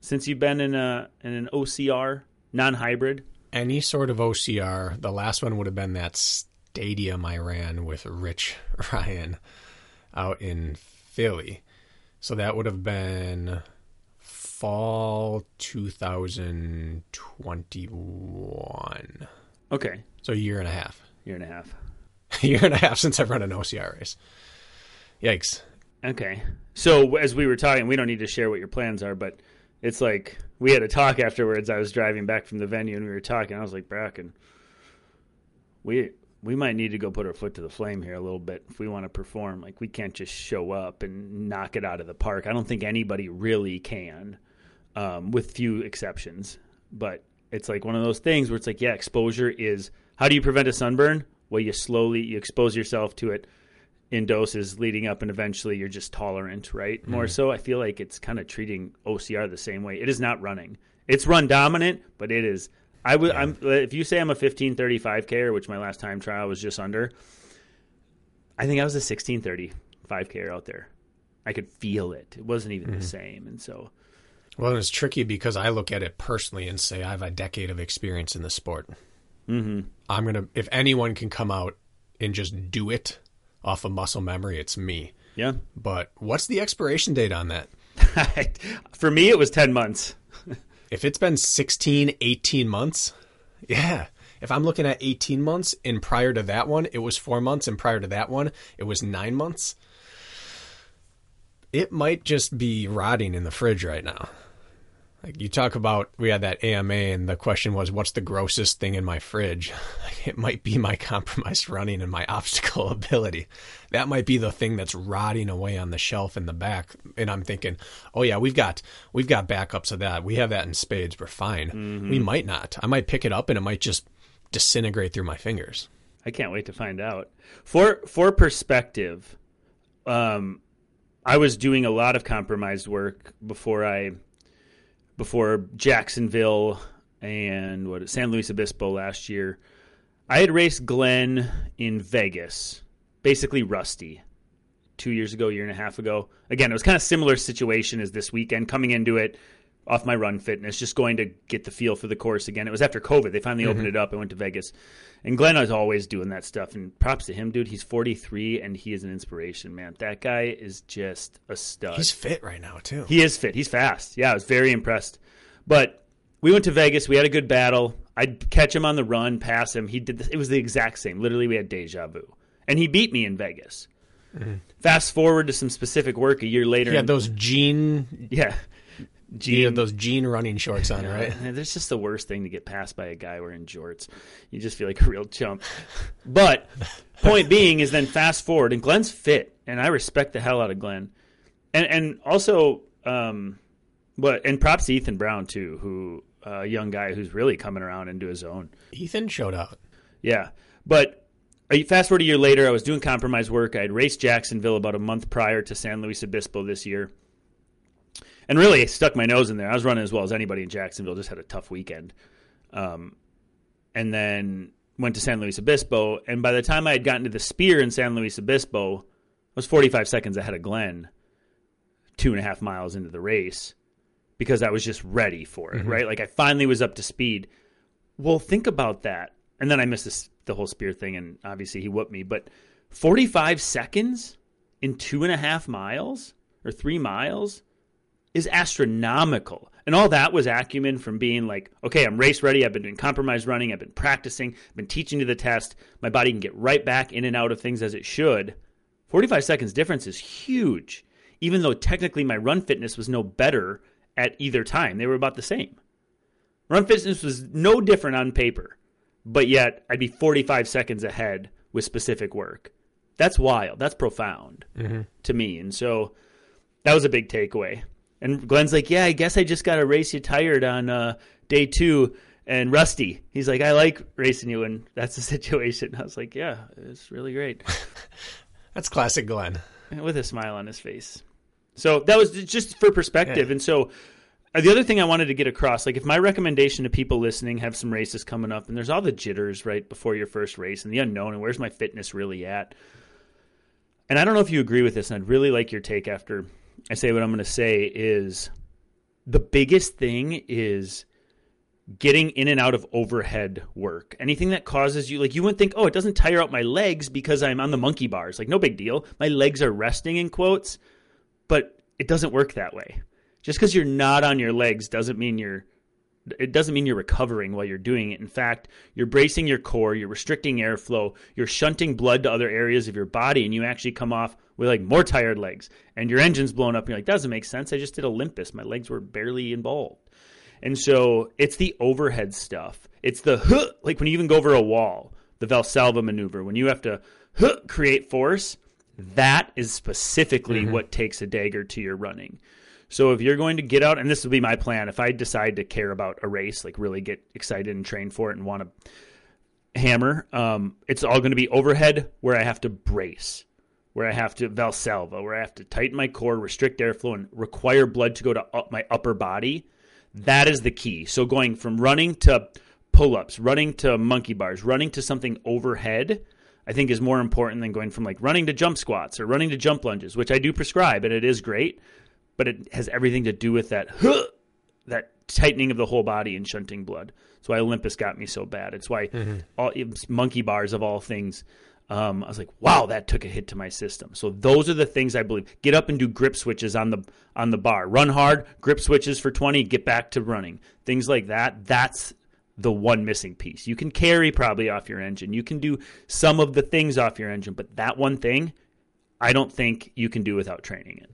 since you've been in a in an O C R, non-hybrid? Any sort of O C R. The last one would have been that stadium I ran with Rich Ryan out in Philly. So that would have been fall two thousand twenty-one. Okay. So a year and a half. Year and a half. A year and a half since I've run an O C R race. Yikes. Okay. So as we were talking, we don't need to share what your plans are, but it's like we had a talk afterwards. I was driving back from the venue and we were talking. I was like, Bracken, we we might need to go put our foot to the flame here a little bit if we want to perform. Like we can't just show up and knock it out of the park. I don't think anybody really can, um, with few exceptions. But it's like one of those things where it's like, yeah, exposure is how do you prevent a sunburn? Well, you slowly you expose yourself to it in doses leading up, and eventually you're just tolerant, right? More mm. so, I feel like it's kind of treating O C R the same way. It is not running. It's run dominant, but it is. I would. Yeah. I'm, if you say I'm a fifteen thirty-five K, which my last time trial was just under, I think I was a sixteen thirty-five K out there. I could feel it. It wasn't even mm. the same, and so. Well, it's tricky because I look at it personally and say I have a decade of experience in the sport. Mm-hmm. I'm going to, if anyone can come out and just do it off of muscle memory, it's me. Yeah. But what's the expiration date on that? For me, it was ten months. If it's been sixteen, eighteen months. Yeah. If I'm looking at eighteen months and prior to that one, it was four months. And prior to that one, it was nine months. It might just be rotting in the fridge right now. Like you talk about, we had that A M A and the question was, what's the grossest thing in my fridge? It might be my compromised running and my obstacle ability. That might be the thing that's rotting away on the shelf in the back. And I'm thinking, oh yeah, we've got, we've got backups of that. We have that in spades. We're fine. Mm-hmm. We might not. I might pick it up and it might just disintegrate through my fingers. I can't wait to find out. For, for perspective, um, I was doing a lot of compromised work before I... before Jacksonville and what San Luis Obispo last year. I had raced Glenn in Vegas, basically rusty, two years ago, year and a half ago. Again, it was kind of similar situation as this weekend, coming into it off my run fitness, just going to get the feel for the course again. It was after COVID. They finally mm-hmm. opened it up. I went to Vegas. And Glenn was always doing that stuff. And props to him, dude. He's forty-three, and he is an inspiration, man. That guy is just a stud. He's fit right now, too. He is fit. He's fast. Yeah, I was very impressed. But we went to Vegas. We had a good battle. I'd catch him on the run, pass him. He did this. It was the exact same. Literally, we had deja vu. And he beat me in Vegas. Mm-hmm. Fast forward to some specific work a year later. Yeah, those gene... Yeah. Jean. You had those jean running shorts on, right? That's just the worst thing to get passed by a guy wearing jorts. You just feel like a real chump. But point being is then fast forward, and Glenn's fit, and I respect the hell out of Glenn. And and also, um, but and props to Ethan Brown, too, who a uh, young guy who's really coming around into his own. Ethan showed out. Yeah. But fast forward a year later, I was doing compromise work. I had raced Jacksonville about a month prior to San Luis Obispo this year. And really stuck my nose in there. I was running as well as anybody in Jacksonville. Just had a tough weekend. Um, and then went to San Luis Obispo. And by the time I had gotten to the spear in San Luis Obispo, I was forty-five seconds ahead of Glenn, two and a half miles into the race. because I was just ready for it, mm-hmm. right? Like I finally was up to speed. Well, think about that. And then I missed this, the whole spear thing, and obviously he whooped me. But forty-five seconds in two and a half miles or three miles is astronomical. And all that was acumen from being like, okay, I'm race ready. I've been doing compromise running. I've been practicing. I've been teaching to the test. My body can get right back in and out of things as it should. forty-five seconds difference is huge, even though technically my run fitness was no better at either time. They were about the same. Run fitness was no different on paper, but yet I'd be forty-five seconds ahead with specific work. That's wild. That's profound mm-hmm. to me. And so that was a big takeaway. And Glenn's like, yeah, I guess I just got to race you tired on uh, day two and rusty. He's like, I like racing you, and that's the situation. I was like, yeah, it's really great. That's classic Glenn. With a smile on his face. So that was just for perspective. Yeah. And so the other thing I wanted to get across, like if my recommendation to people listening, have some races coming up, and there's all the jitters right before your first race and the unknown and where's my fitness really at. And I don't know if you agree with this, and I'd really like your take after I say what I'm going to say, is the biggest thing is getting in and out of overhead work. Anything that causes you, like you wouldn't think, oh, it doesn't tire out my legs because I'm on the monkey bars. Like no big deal. My legs are resting in quotes, but it doesn't work that way. Just because you're not on your legs doesn't mean you're it doesn't mean you're recovering while you're doing it. In fact, you're bracing your core, you're restricting airflow, you're shunting blood to other areas of your body, and you actually come off with like more tired legs and your engine's blown up and you're like, doesn't make sense. I just did Olympus. My legs were barely involved. And so it's the overhead stuff. It's the huh, like when you even go over a wall, the Valsalva maneuver, when you have to huh, create force, that is specifically mm-hmm. what takes a dagger to your running. So if you're going to get out, and this will be my plan, if I decide to care about a race, like really get excited and train for it and want to hammer, um, it's all going to be overhead where I have to brace, where I have to Valsalva, where I have to tighten my core, restrict airflow, and require blood to go to up my upper body. That is the key. So going from running to pull-ups, running to monkey bars, running to something overhead, I think is more important than going from like running to jump squats or running to jump lunges, which I do prescribe, and it is great. But it has everything to do with that huh, that tightening of the whole body and shunting blood. That's why Olympus got me so bad. It's why mm-hmm. all it's monkey bars of all things. Um, I was like, wow, that took a hit to my system. So those are the things I believe. Get up and do grip switches on the on the bar. Run hard, grip switches for twenty, get back to running. Things like that. That's the one missing piece. You can carry probably off your engine. You can do some of the things off your engine. But that one thing, I don't think you can do without training it.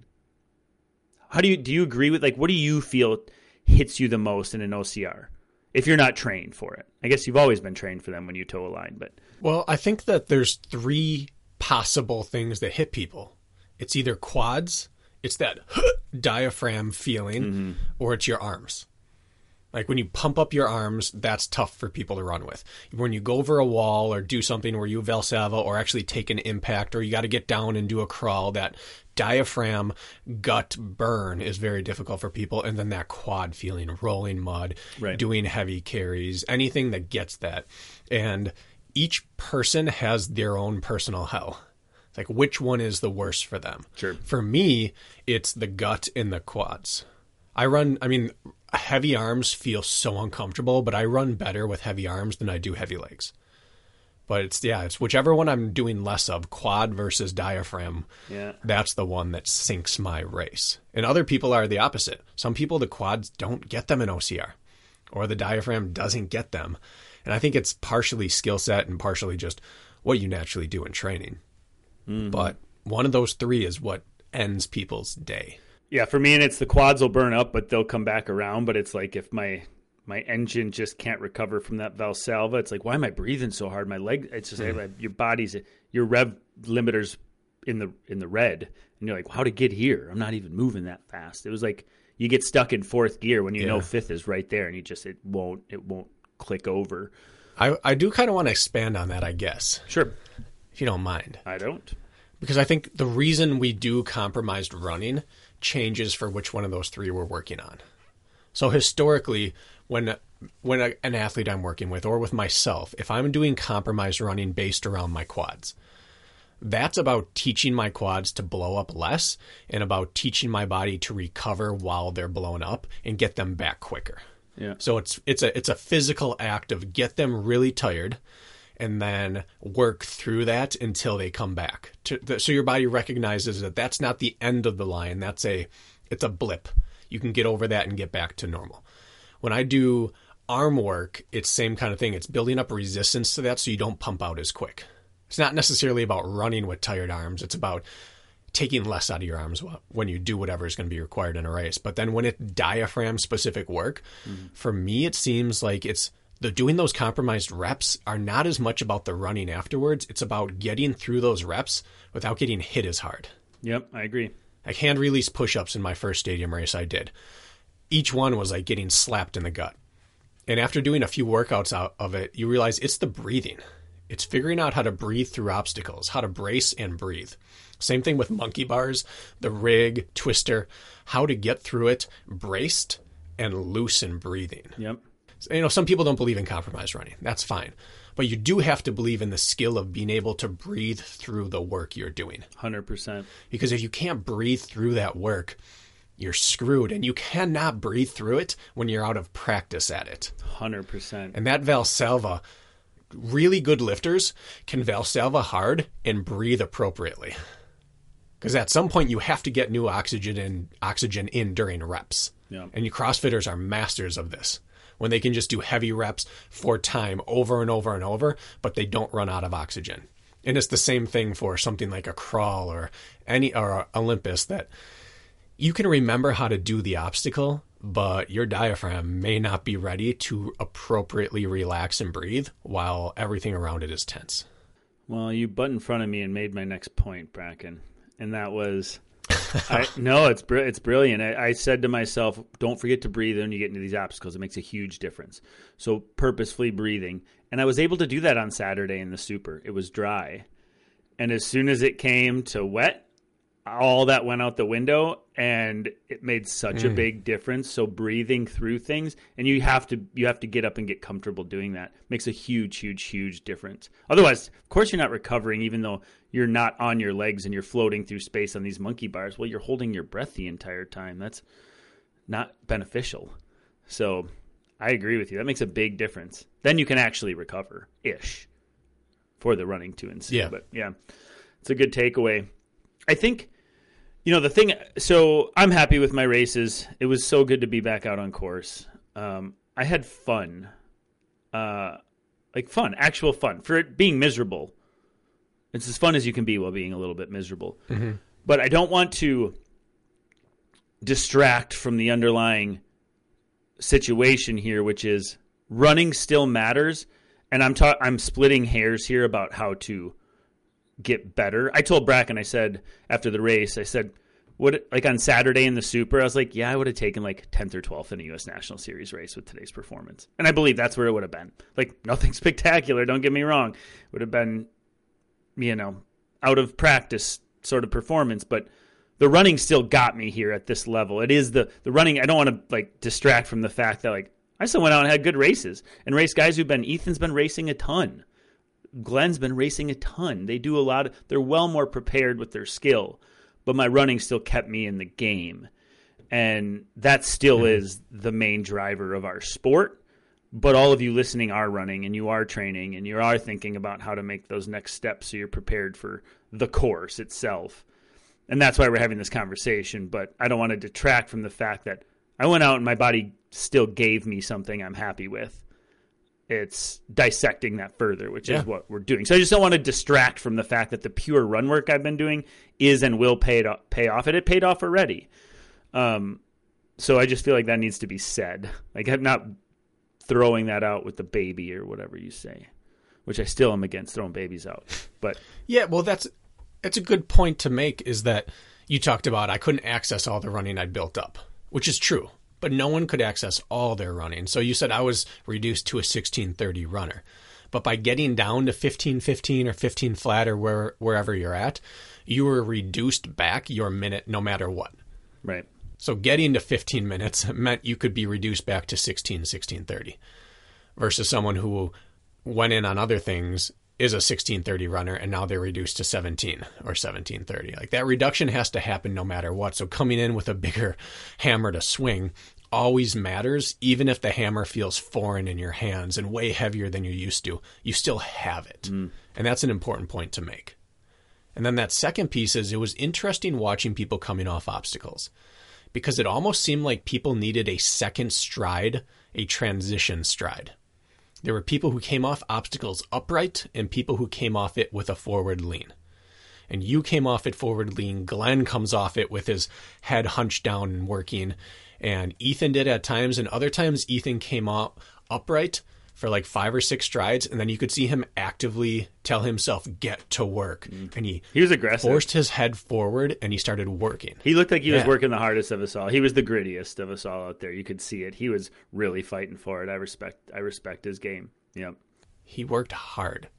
How do you, do you agree with, like, what do you feel hits you the most in an O C R if you're not trained for it? I guess you've always been trained for them when you toe a line, but. Well, I think that there's three possible things that hit people. It's either quads, it's that diaphragm feeling, mm-hmm. or it's your arms. Like when you pump up your arms, that's tough for people to run with. When you go over a wall or do something where you Valsalva or actually take an impact or you got to get down and do a crawl, that diaphragm gut burn is very difficult for people. And then that quad feeling, rolling mud, right. doing heavy carries, anything that gets that. And each person has their own personal hell. It's like which one is the worst for them? Sure. For me, it's the gut and the quads. I run, I mean... heavy arms feel so uncomfortable, but I run better with heavy arms than I do heavy legs. But it's, yeah, it's whichever one I'm doing less of, quad versus diaphragm. Yeah. That's the one that sinks my race. And other people are the opposite. Some people, the quads don't get them in O C R or the diaphragm doesn't get them. And I think it's partially skill set and partially just what you naturally do in training. Mm-hmm. But one of those three is what ends people's day. Yeah, for me, and it's the quads will burn up, but they'll come back around. But it's like if my my engine just can't recover from that Valsalva, it's like, why am I breathing so hard? My leg, it's just mm. your body's, your rev limiter's in the in the red. And you're like, how'd it get here? I'm not even moving that fast. It was like you get stuck in fourth gear when you yeah. know fifth is right there, and you just, it won't, it won't click over. I, I do kind of want to expand on that, I guess. Sure. If you don't mind. I don't. Because I think the reason we do compromised running changes for which one of those three we're working on. So historically, when when a, an athlete I'm working with or with myself, if I'm doing compromise running based around my quads, that's about teaching my quads to blow up less and about teaching my body to recover while they're blown up and get them back quicker. Yeah. So it's it's a it's a physical act of get them really tired and then work through that until they come back. To the, so your body recognizes that that's not the end of the line. That's a it's a blip. You can get over that and get back to normal. When I do arm work, it's same kind of thing. It's building up resistance to that so you don't pump out as quick. It's not necessarily about running with tired arms. It's about taking less out of your arms when you do whatever is going to be required in a race. But then when it's diaphragm specific work, mm. for me, it seems like it's the doing those compromised reps are not as much about the running afterwards. It's about getting through those reps without getting hit as hard. Yep, I agree. Like hand release push-ups in my first stadium race I did. Each one was like getting slapped in the gut. And after doing a few workouts out of it, you realize it's the breathing. It's figuring out how to breathe through obstacles, how to brace and breathe. Same thing with monkey bars, the rig, twister, how to get through it, braced and loose and breathing. Yep. So, you know, some people don't believe in compromise running. That's fine. But you do have to believe in the skill of being able to breathe through the work you're doing. one hundred percent. Because if you can't breathe through that work, you're screwed, and you cannot breathe through it when you're out of practice at it. one hundred percent. And that Valsalva, really good lifters can Valsalva hard and breathe appropriately. Because at some point you have to get new oxygen in, oxygen in during reps. Yeah. And you CrossFitters are masters of this. When they can just do heavy reps for time over and over and over, but they don't run out of oxygen. And it's the same thing for something like a crawl or any or Olympus that you can remember how to do the obstacle, but your diaphragm may not be ready to appropriately relax and breathe while everything around it is tense. Well, you butt in front of me and made my next point, Bracken. And that was, I, no, it's br- it's brilliant. I, I said to myself, don't forget to breathe when you get into these obstacles. It makes a huge difference. So purposefully breathing. And I was able to do that on Saturday in the Super. It was dry. And as soon as it came to wet, all that went out the window, and it made such mm. a big difference. So breathing through things, and you have to you have to get up and get comfortable doing that. Makes a huge, huge, huge difference. Otherwise, of course, you're not recovering, even though you're not on your legs and you're floating through space on these monkey bars. Well, you're holding your breath the entire time. That's not beneficial. So I agree with you. That makes a big difference. Then you can actually recover-ish for the running to ensue. Yeah. But, yeah, it's a good takeaway. I think... You know, the thing, so I'm happy with my races. It was so good to be back out on course. Um, I had fun, uh, like fun, actual fun for it being miserable. It's as fun as you can be while being a little bit miserable. Mm-hmm. But I don't want to distract from the underlying situation here, which is running still matters. And I'm ta- I'm splitting hairs here about how to get better. I told Bracken, I said, after the race, I said, what, like on Saturday in the Super, I was like, yeah, I would have taken like tenth or twelfth in a U S National Series race with today's performance. And I believe that's where it would have been. Like nothing spectacular. Don't get me wrong. It would have been, you know, out of practice sort of performance, but the running still got me here at this level. It is the, the running. I don't want to like distract from the fact that like I still went out and had good races and race guys who've been, Ethan's been racing a ton. Glenn's been racing a ton. They do a lot of, they're well more prepared with their skill, but my running still kept me in the game. And that still mm-hmm. is the main driver of our sport. But all of you listening are running and you are training and you are thinking about how to make those next steps so you're prepared for the course itself. And that's why we're having this conversation. But I don't want to detract from the fact that I went out and my body still gave me something I'm happy with. It's dissecting that further, which yeah. is what we're doing. So I just don't want to distract from the fact that the pure run work I've been doing is and will pay it pay off. And it paid off already. Um, so I just feel like that needs to be said. Like I'm not throwing that out with the baby or whatever you say, which I still am against throwing babies out. But yeah, well, that's that's a good point to make is that you talked about I couldn't access all the running I'd built up, which is true. But no one could access all their running. So you said I was reduced to a sixteen thirty runner. But by getting down to fifteen fifteen or fifteen flat or where, wherever you're at, you were reduced back your minute no matter what. Right. So getting to fifteen minutes meant you could be reduced back to sixteen, sixteen thirty versus someone who went in on other things is a sixteen thirty runner, and now they're reduced to seventeen or seventeen thirty. Like, that reduction has to happen no matter what. So coming in with a bigger hammer to swing always matters. Even if the hammer feels foreign in your hands and way heavier than you're used to, you still have it. Mm. And that's an important point to make. And then that second piece is, it was interesting watching people coming off obstacles, because it almost seemed like people needed a second stride, a transition stride. There were people who came off obstacles upright and people who came off it with a forward lean. And you came off it forward lean. Glenn comes off it with his head hunched down and working. And Ethan did at times. And other times Ethan came up upright for like five or six strides. And then you could see him actively tell himself, get to work. Mm. And he, he was aggressive. Forced his head forward and he started working. He looked like he yeah. was working the hardest of us all. He was the grittiest of us all out there. You could see it. He was really fighting for it. I respect, I respect his game. Yep. He worked hard.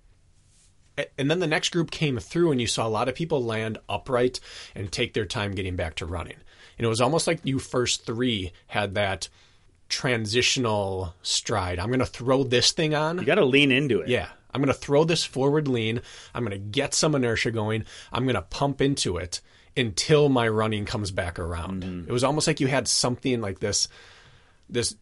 And then the next group came through and you saw a lot of people land upright and take their time getting back to running. And it was almost like you first three had that transitional stride. I'm going to throw this thing on. You got to lean into it. Yeah. I'm going to throw this forward lean. I'm going to get some inertia going. I'm going to pump into it until my running comes back around. Mm-hmm. It was almost like you had something like this, this,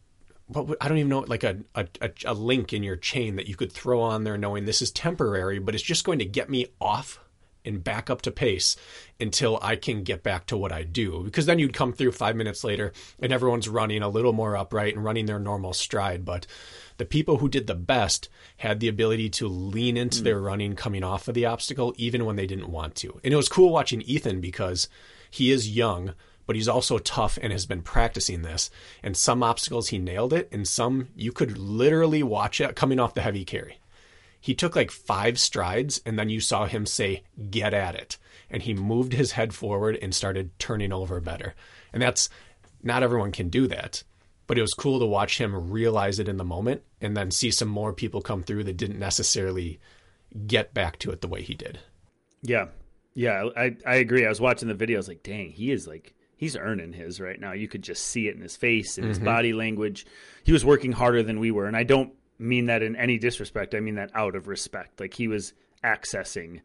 What, I don't even know, like a, a a link in your chain that you could throw on there, knowing this is temporary, but it's just going to get me off and back up to pace until I can get back to what I do. Because then you'd come through five minutes later and everyone's running a little more upright and running their normal stride. But the people who did the best had the ability to lean into mm. their running coming off of the obstacle, even when they didn't want to. And it was cool watching Ethan, because he is young, but he's also tough and has been practicing this. And some obstacles he nailed it, and some you could literally watch it coming off the heavy carry. He took like five strides, and then you saw him say, get at it. And he moved his head forward and started turning over better. And that's, not everyone can do that, but it was cool to watch him realize it in the moment and then see some more people come through that didn't necessarily get back to it the way he did. Yeah. Yeah, I, I agree. I was watching the video. I was like, dang, he is like, he's earning his right now. You could just see it in his face and his mm-hmm. body language. He was working harder than we were. And I don't mean that in any disrespect. I mean that out of respect. Like, he was accessing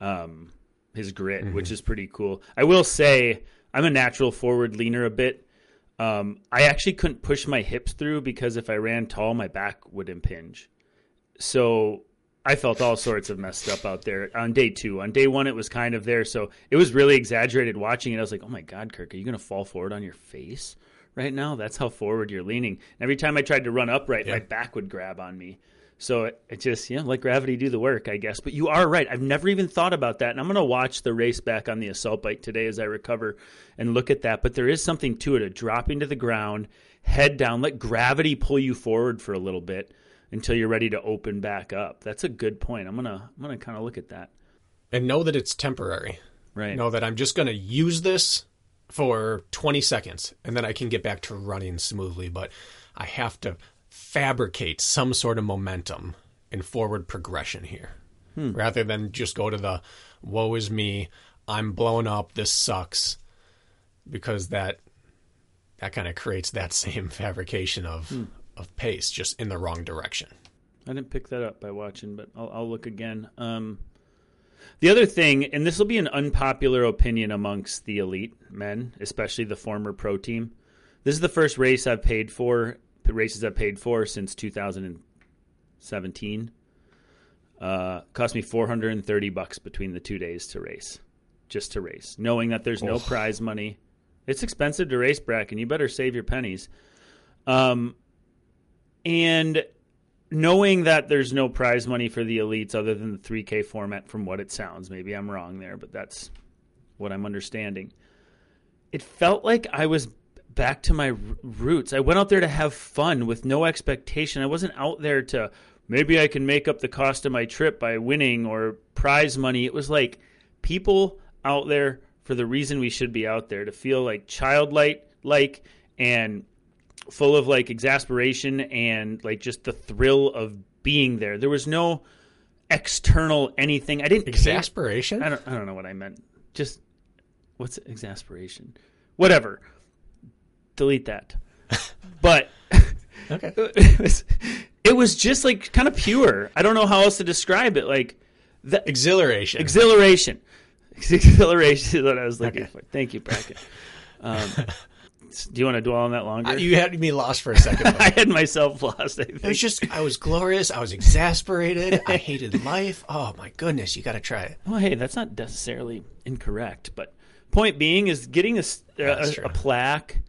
um, his grit, mm-hmm. which is pretty cool. I will say, I'm a natural forward leaner a bit. Um, I actually couldn't push my hips through because if I ran tall, my back would impinge. So I felt all sorts of messed up out there on day two. On day one, it was kind of there. So it was really exaggerated watching it. I was like, oh my God, Kirk, are you going to fall forward on your face right now? That's how forward you're leaning. And every time I tried to run upright, yeah. my back would grab on me. So it, it just, you know, let gravity do the work, I guess. But you are right. I've never even thought about that. And I'm going to watch the race back on the assault bike today as I recover and look at that. But there is something to it, a dropping to the ground, head down, let gravity pull you forward for a little bit until you're ready to open back up. That's a good point. I'm going to I'm gonna kind of look at that. And know that it's temporary. Right. Know that I'm just going to use this for twenty seconds, and then I can get back to running smoothly. But I have to fabricate some sort of momentum and forward progression here, hmm. rather than just go to the, woe is me, I'm blown up, this sucks, because that that kind of creates that same fabrication of hmm. of pace, just in the wrong direction. I didn't pick that up by watching, but I'll, I'll look again. Um, the other thing, and this will be an unpopular opinion amongst the elite men, especially the former pro team. This is the first race I've paid for, races I've paid for since two thousand seventeen. Uh, cost me four hundred thirty bucks between the two days to race, just to race, knowing that there's oh. no prize money. It's expensive to race, Bracken. You better save your pennies. Um, And knowing that there's no prize money for the elites other than the three K format, from what it sounds, maybe I'm wrong there, but that's what I'm understanding. It felt like I was back to my roots. I went out there to have fun with no expectation. I wasn't out there to, maybe I can make up the cost of my trip by winning or prize money. It was like people out there for the reason we should be out there, to feel like childlike like and full of like exasperation and like just the thrill of being there. There was no external anything. I didn't exasperation. I don't, I don't know what I meant. Just what's exasperation? Whatever. Delete that. But okay. It was just like kind of pure. I don't know how else to describe it. Like the exhilaration. Exhilaration. Exhilaration is what I was looking okay. for. Thank you, Bracken. Um, do you want to dwell on that longer? Uh, you had me lost for a second. I had myself lost. I think. It was just, I was glorious. I was exasperated. I hated life. Oh, my goodness. You got to try it. Well, hey, that's not necessarily incorrect. But point being is getting a, a, a plaque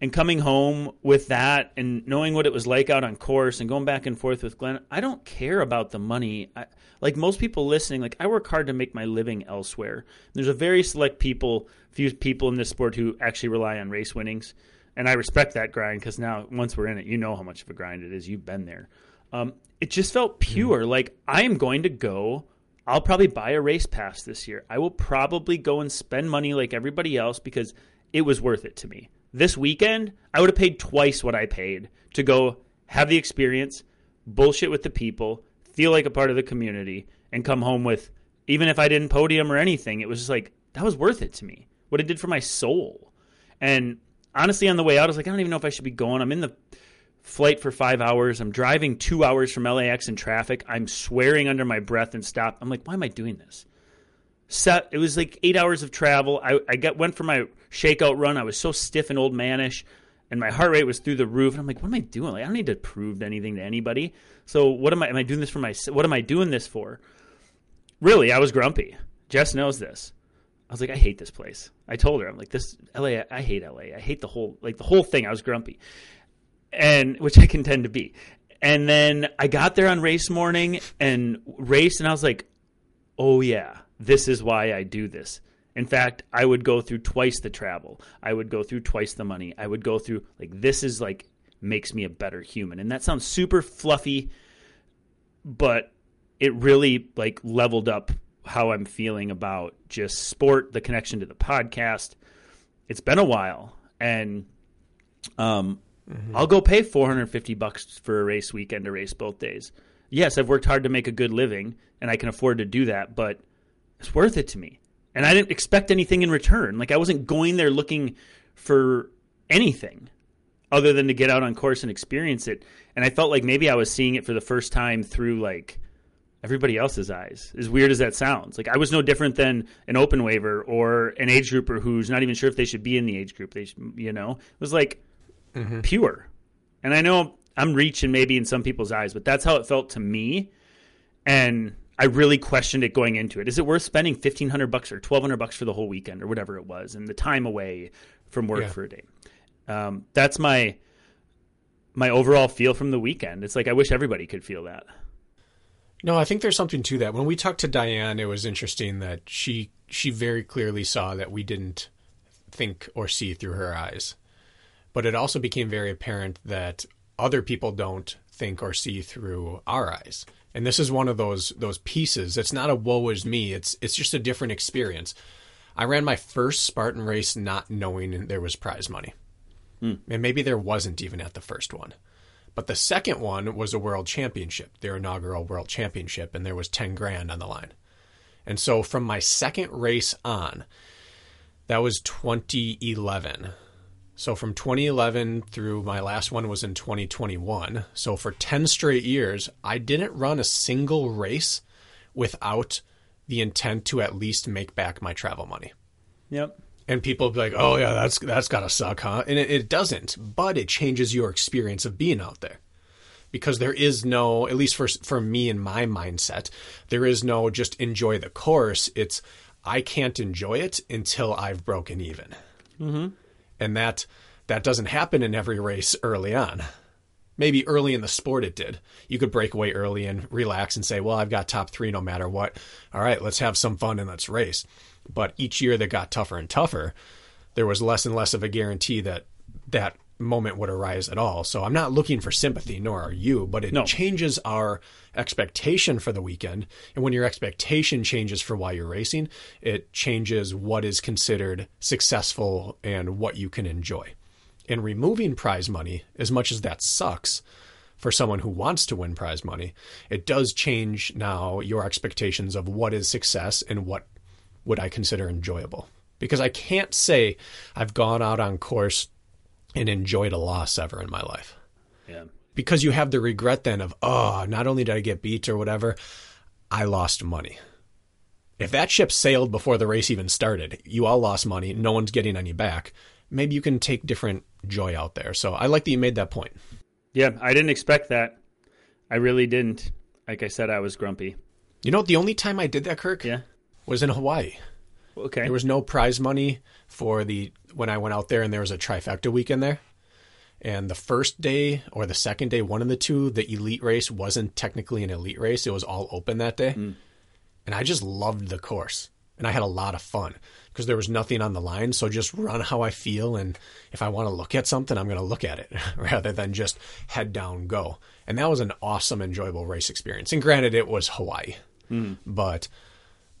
and coming home with that and knowing what it was like out on course and going back and forth with Glenn. I don't care about the money. I, like most people listening, like I work hard to make my living elsewhere. There's a very select people, few people in this sport who actually rely on race winnings. And I respect that grind because now once we're in it, you know how much of a grind it is. You've been there. Um, it just felt pure. Mm-hmm. Like I am going to go. I'll probably buy a race pass this year. I will probably go and spend money like everybody else because it was worth it to me. This weekend, I would have paid twice what I paid to go have the experience, bullshit with the people, feel like a part of the community, and come home with, even if I didn't podium or anything, it was just like, that was worth it to me, what it did for my soul. And honestly, on the way out, I was like, I don't even know if I should be going. I'm in the flight for five hours. I'm driving two hours from L A X in traffic. I'm swearing under my breath and stop. I'm like, why am I doing this? So it was like eight hours of travel. I, I got went for my shakeout run. I was so stiff and old manish, and my heart rate was through the roof. And I'm like, what am I doing? Like, I don't need to prove anything to anybody. So what am I? Am I doing this for my? What am I doing this for? Really, I was grumpy. Jess knows this. I was like, I hate this place. I told her, I'm like, this L A. I hate L A. I hate the whole like the whole thing. I was grumpy, and which I can tend to be. And then I got there on race morning and raced, and I was like, oh yeah. This is why I do this. In fact, I would go through twice the travel. I would go through twice the money. I would go through like, this is like, makes me a better human. And that sounds super fluffy, but it really like leveled up how I'm feeling about just sport, the connection to the podcast. It's been a while and, um, mm-hmm. I'll go pay four hundred fifty bucks for a race weekend to race both days. Yes. I've worked hard to make a good living and I can afford to do that, but it's worth it to me. And I didn't expect anything in return. Like I wasn't going there looking for anything other than to get out on course and experience it. And I felt like maybe I was seeing it for the first time through like everybody else's eyes, as weird as that sounds. Like I was no different than an open waiver or an age grouper who's not even sure if they should be in the age group. They should, you know, it was like mm-hmm. pure. And I know I'm reaching maybe in some people's eyes, but that's how it felt to me. And I really questioned it going into it. Is it worth spending fifteen hundred bucks or twelve hundred bucks for the whole weekend or whatever it was, and the time away from work yeah. for a day? Um, that's my my overall feel from the weekend. It's like I wish everybody could feel that. No, I think there's something to that. When we talked to Diane, it was interesting that she she very clearly saw that we didn't think or see through her eyes, but it also became very apparent that other people don't think or see through our eyes. And this is one of those those pieces. It's not a woe is me. It's it's just a different experience. I ran my first Spartan race not knowing there was prize money. Mm. And maybe there wasn't even at the first one. But the second one was a world championship, their inaugural world championship, and there was ten grand on the line. And so from my second race on, that was twenty eleven. So from twenty eleven through my last one was in twenty twenty-one. So for ten straight years, I didn't run a single race without the intent to at least make back my travel money. Yep. And people be like, oh, yeah, that's that's got to suck, huh? And it, it doesn't, but it changes your experience of being out there. Because there is no, at least for, for me and my mindset, there is no just enjoy the course. It's I can't enjoy it until I've broken even. Mm-hmm. And that that doesn't happen in every race early on. Maybe early in the sport it did. You could break away early and relax and say, well, I've got top three no matter what. All right, let's have some fun and let's race. But each year that got tougher and tougher, there was less and less of a guarantee that that moment would arise at all. So I'm not looking for sympathy, nor are you, but it no. changes our expectation for the weekend. And when your expectation changes for why you're racing, it changes what is considered successful and what you can enjoy. And removing prize money, as much as that sucks for someone who wants to win prize money, it does change now your expectations of what is success and what would I consider enjoyable. Because I can't say I've gone out on course and enjoyed a loss ever in my life. Yeah. because you have the regret then of, oh, not only did I get beat or whatever, I lost money. If that ship sailed before the race even started, you all lost money. No one's getting any back. Maybe you can take different joy out there. So I like that you made that point. Yeah, I didn't expect that. I really didn't. Like I said, I was grumpy. You know, the only time I did that, Kirk, yeah. was in Hawaii. Okay. There was no prize money for the when I went out there, and there was a trifecta weekend there. And the first day or the second day, one of the two, the elite race wasn't technically an elite race. It was all open that day. Mm. And I just loved the course. And I had a lot of fun because there was nothing on the line. So just run how I feel. And if I want to look at something, I'm going to look at it rather than just head down, go. And that was an awesome, enjoyable race experience. And granted, it was Hawaii. Mm. But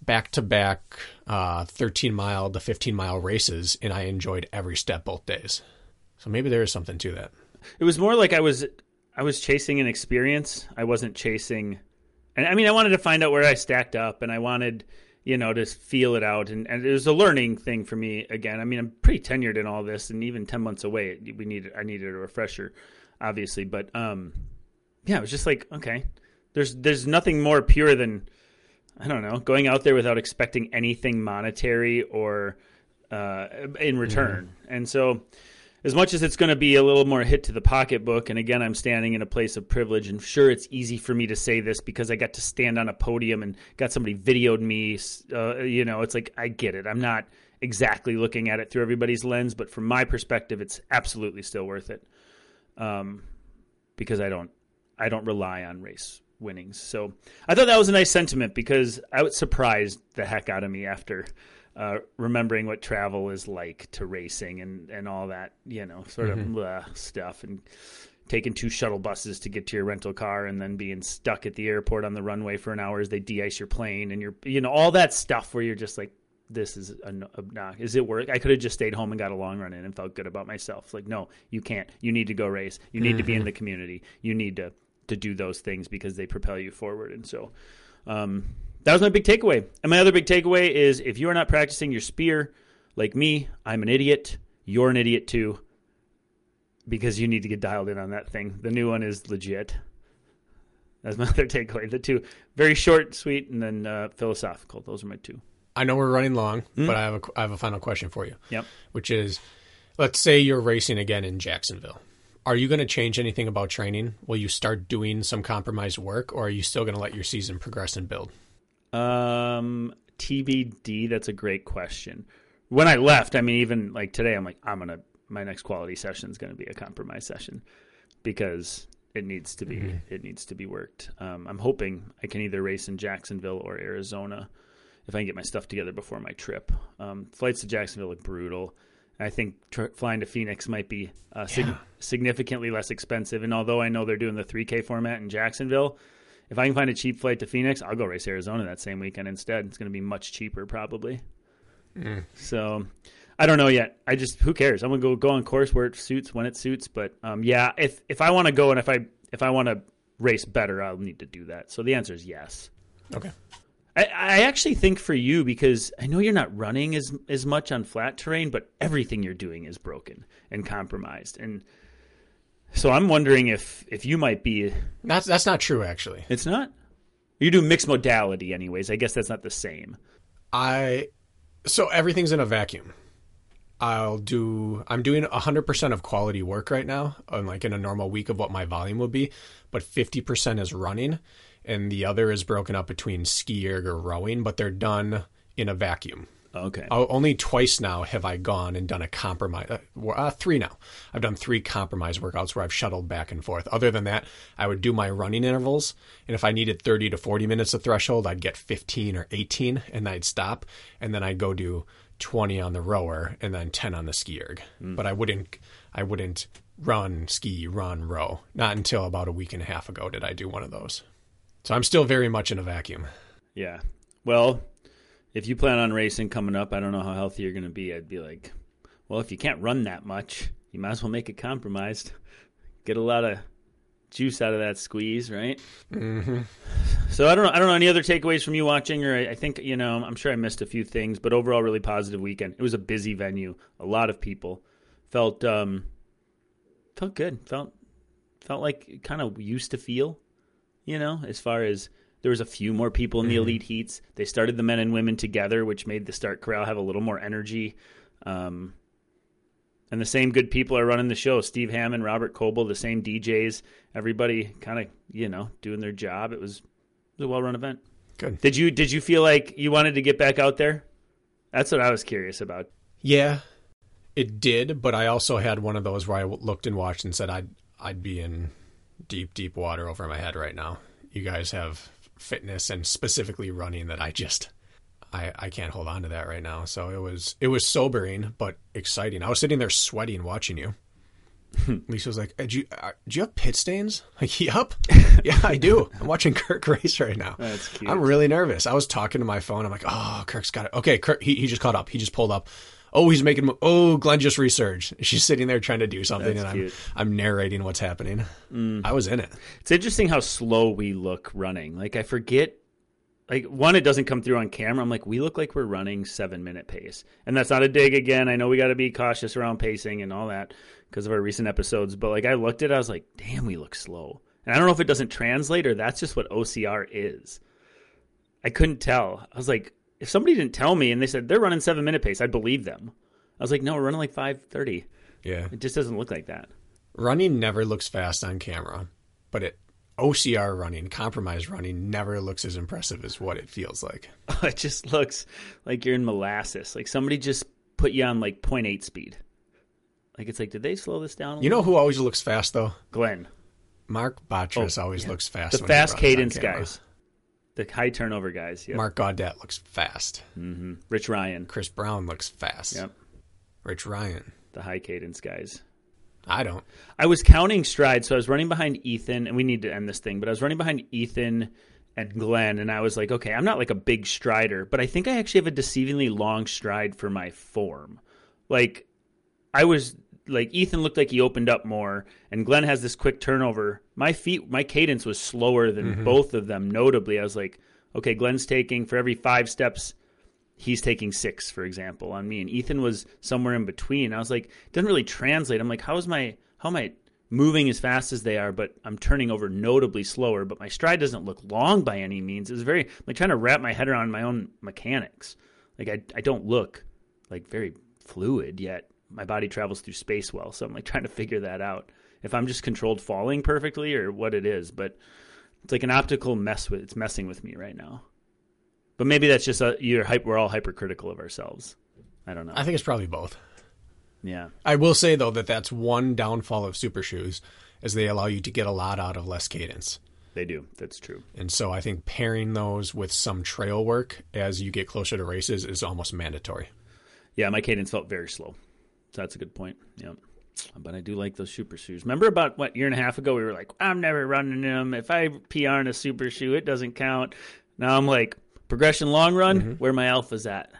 back-to-back uh, thirteen-mile to fifteen-mile races, and I enjoyed every step both days. So maybe there is something to that. It was more like I was I was chasing an experience. I wasn't chasing... And I mean, I wanted to find out where I stacked up, and I wanted... you know, just feel it out. And, and it was a learning thing for me again. I mean, I'm pretty tenured in all this, and even ten months away, we needed, I needed a refresher, obviously. But um, yeah, it was just like, okay, there's, there's nothing more pure than, I don't know, going out there without expecting anything monetary or uh, in return. Mm-hmm. And so as much as it's going to be a little more hit to the pocketbook, and again, I'm standing in a place of privilege, and sure, it's easy for me to say this because I got to stand on a podium and got somebody videoed me. Uh, you know, it's like, I get it. I'm not exactly looking at it through everybody's lens, but from my perspective, it's absolutely still worth it um, because I don't, I don't rely on race winnings. So I thought that was a nice sentiment because I was surprised the heck out of me after Uh, remembering what travel is like to racing and, and all that, you know, sort mm-hmm. of blah stuff, and taking two shuttle buses to get to your rental car and then being stuck at the airport on the runway for an hour as they de-ice your plane and you're, you know, all that stuff where you're just like, this is a, a nah, is it work? I could have just stayed home and got a long run in and felt good about myself. Like, no, you can't, you need to go race. You need mm-hmm. to be in the community. You need to, to do those things because they propel you forward. And so, um, that was my big takeaway. And my other big takeaway is if you are not practicing your spear like me, I'm an idiot. You're an idiot too, because you need to get dialed in on that thing. The new one is legit. That's my other takeaway. The two, very short, sweet, and then uh, philosophical. Those are my two. I know we're running long, mm-hmm. but I have, a, I have a final question for you. Yep. Which is, let's say you're racing again in Jacksonville. Are you going to change anything about training? Will you start doing some compromised work, or are you still going to let your season progress and build? Um, T B D, that's a great question. When I left, I mean, even like today, I'm like, I'm going to, my next quality session is going to be a compromise session because it needs to be, mm-hmm. it needs to be worked. Um, I'm hoping I can either race in Jacksonville or Arizona if I can get my stuff together before my trip. Um, flights to Jacksonville look brutal. I think tr- flying to Phoenix might be uh, sig- yeah. significantly less expensive. And although I know they're doing the three K format in Jacksonville, if I can find a cheap flight to Phoenix, I'll go race Arizona that same weekend instead. It's going to be much cheaper probably. Mm. So I don't know yet. I just, who cares? I'm going to go go on course where it suits, when it suits. But um, yeah, if if I want to go and if I if I want to race better, I'll need to do that. So the answer is yes. Okay. I, I actually think for you, because I know you're not running as as much on flat terrain, but everything you're doing is broken and compromised. And so I'm wondering if, if you might be... That's, that's not true, actually. It's not? You do mixed modality anyways. I guess that's not the same. I So everything's in a vacuum. I'll do... I'm doing one hundred percent of quality work right now, on like in a normal week of what my volume would be, but fifty percent is running, and the other is broken up between ski erg or rowing, but they're done in a vacuum. Okay. Only twice now have I gone and done a compromise. Uh, three now. I've done three compromise workouts where I've shuttled back and forth. Other than that, I would do my running intervals. And if I needed thirty to forty minutes of threshold, I'd get fifteen or eighteen and I'd stop. And then I'd go do twenty on the rower and then ten on the ski erg. Mm. But I wouldn't, I wouldn't run, ski, run, row. Not until about a week and a half ago did I do one of those. So I'm still very much in a vacuum. Yeah. Well... if you plan on racing coming up, I don't know how healthy you're going to be. I'd be like, well, if you can't run that much, you might as well make it compromised. Get a lot of juice out of that squeeze, right? Mm-hmm. So I don't know. I don't know any other takeaways from you watching, or I, I think, you know, I'm sure I missed a few things, but overall really positive weekend. It was a busy venue. A lot of people felt, um, felt good. Felt, felt like kind of used to feel, you know, as far as there was a few more people in the elite heats. They started the men and women together, which made the start corral have a little more energy. Um, and the same good people are running the show. Steve Hammond, Robert Coble, the same D Js, everybody kind of, you know, doing their job. It was, it was a well-run event. Good. Did you, did you feel like you wanted to get back out there? That's what I was curious about. Yeah, it did. But I also had one of those where I looked and watched and said, I'd, I'd be in deep, deep water over my head right now. You guys have fitness and specifically running that I just, I, I can't hold on to that right now. So it was, it was sobering, but exciting. I was sitting there sweating, watching you. Lisa was like, do you, do you have pit stains? Like, yup. Yeah, I do. I'm watching Kirk race right now. That's cute. I'm really nervous. I was talking to my phone. I'm like, oh, Kirk's got it. Okay, Kirk, he, he just caught up. He just pulled up. Oh, he's making, oh, Glenn just resurged. She's sitting there trying to do something. That's and cute. I'm I'm narrating what's happening. Mm. I was in it. It's interesting how slow we look running. Like, I forget. Like, one, it doesn't come through on camera. I'm like, we look like we're running seven-minute pace. And that's not a dig again. I know we got to be cautious around pacing and all that because of our recent episodes. But, like, I looked at it. I was like, damn, we look slow. And I don't know if it doesn't translate or that's just what O C R is. I couldn't tell. I was like, if somebody didn't tell me and they said they're running seven-minute pace, I'd believe them. I was like, no, we're running like five thirty. Yeah. It just doesn't look like that. Running never looks fast on camera, but it O C R running, compromise running, never looks as impressive as what it feels like. It just looks like you're in molasses. Like somebody just put you on like point eight speed. Like it's like, did they slow this down a little? You know who always looks fast though? Glenn. Mark Batres oh, always yeah. looks fast. The when fast cadence guys. The high turnover guys. Yep. Mark Gaudet looks fast. Mm-hmm. Rich Ryan. Chris Brown looks fast. Yep. Rich Ryan. The high cadence guys. I don't. I was counting strides, so I was running behind Ethan, and we need to end this thing, but I was running behind Ethan and Glenn, and I was like, okay, I'm not like a big strider, but I think I actually have a deceivingly long stride for my form. Like, I was, like, Ethan looked like he opened up more, and Glenn has this quick turnover. My feet, my cadence was slower than mm-hmm. both of them, notably. I was like, okay, Glenn's taking, for every five steps, he's taking six, for example, on me. And Ethan was somewhere in between. I was like, it doesn't really translate. I'm like, how is my, how am I moving as fast as they are, but I'm turning over notably slower, but my stride doesn't look long by any means. It was very, like trying to wrap my head around my own mechanics. Like I, I don't look like very fluid yet. My body travels through space well. So I'm like trying to figure that out. If I'm just controlled falling perfectly or what it is, but it's like an optical mess with, it's messing with me right now. But maybe that's just a, you're hype. We're all hypercritical of ourselves. I don't know. I think it's probably both. Yeah. I will say, though, that that's one downfall of super shoes is they allow you to get a lot out of less cadence. They do. That's true. And so I think pairing those with some trail work as you get closer to races is almost mandatory. Yeah, my cadence felt very slow. So that's a good point. Yeah. But I do like those super shoes. Remember about, what, year and a half ago, we were like, I'm never running them. If I P R in a super shoe, it doesn't count. Now I'm like, progression long run, mm-hmm. where my alphas at?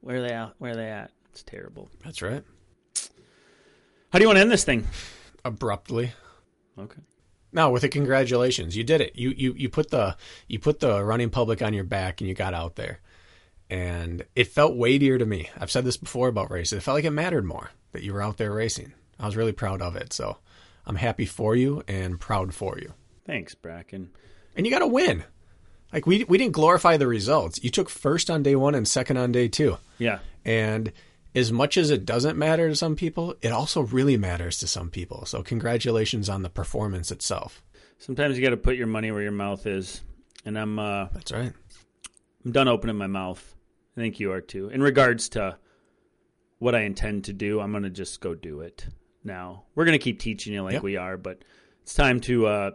Where are they at? Where are they at? It's terrible. That's right. How do you want to end this thing? Abruptly. Okay. No, with a congratulations. You did it. You you you put the you put the running public on your back and you got out there. And it felt weightier to me. I've said this before about races. It felt like it mattered more that you were out there racing. I was really proud of it. So I'm happy for you and proud for you. Thanks, Bracken. And you got to win. Like, we we didn't glorify the results. You took first on day one and second on day two. Yeah. And as much as it doesn't matter to some people, it also really matters to some people. So congratulations on the performance itself. Sometimes you got to put your money where your mouth is. And I'm... Uh, That's right. I'm done opening my mouth. I think you are too. In regards to what I intend to do, I'm going to just go do it now. We're going to keep teaching you like yep. we are, but it's time to... Uh,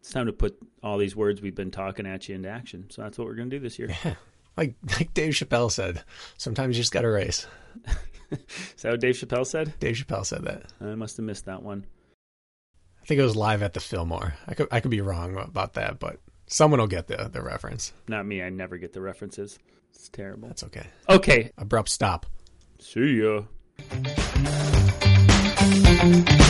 It's time to put all these words we've been talking at you into action. So that's what we're going to do this year. Yeah. Like like Dave Chappelle said, sometimes you just got to race. Is that what Dave Chappelle said? Dave Chappelle said that. I must have missed that one. I think it was live at the Fillmore. I could I could be wrong about that, but someone will get the, the reference. Not me. I never get the references. It's terrible. That's okay. Okay. Abrupt stop. See ya.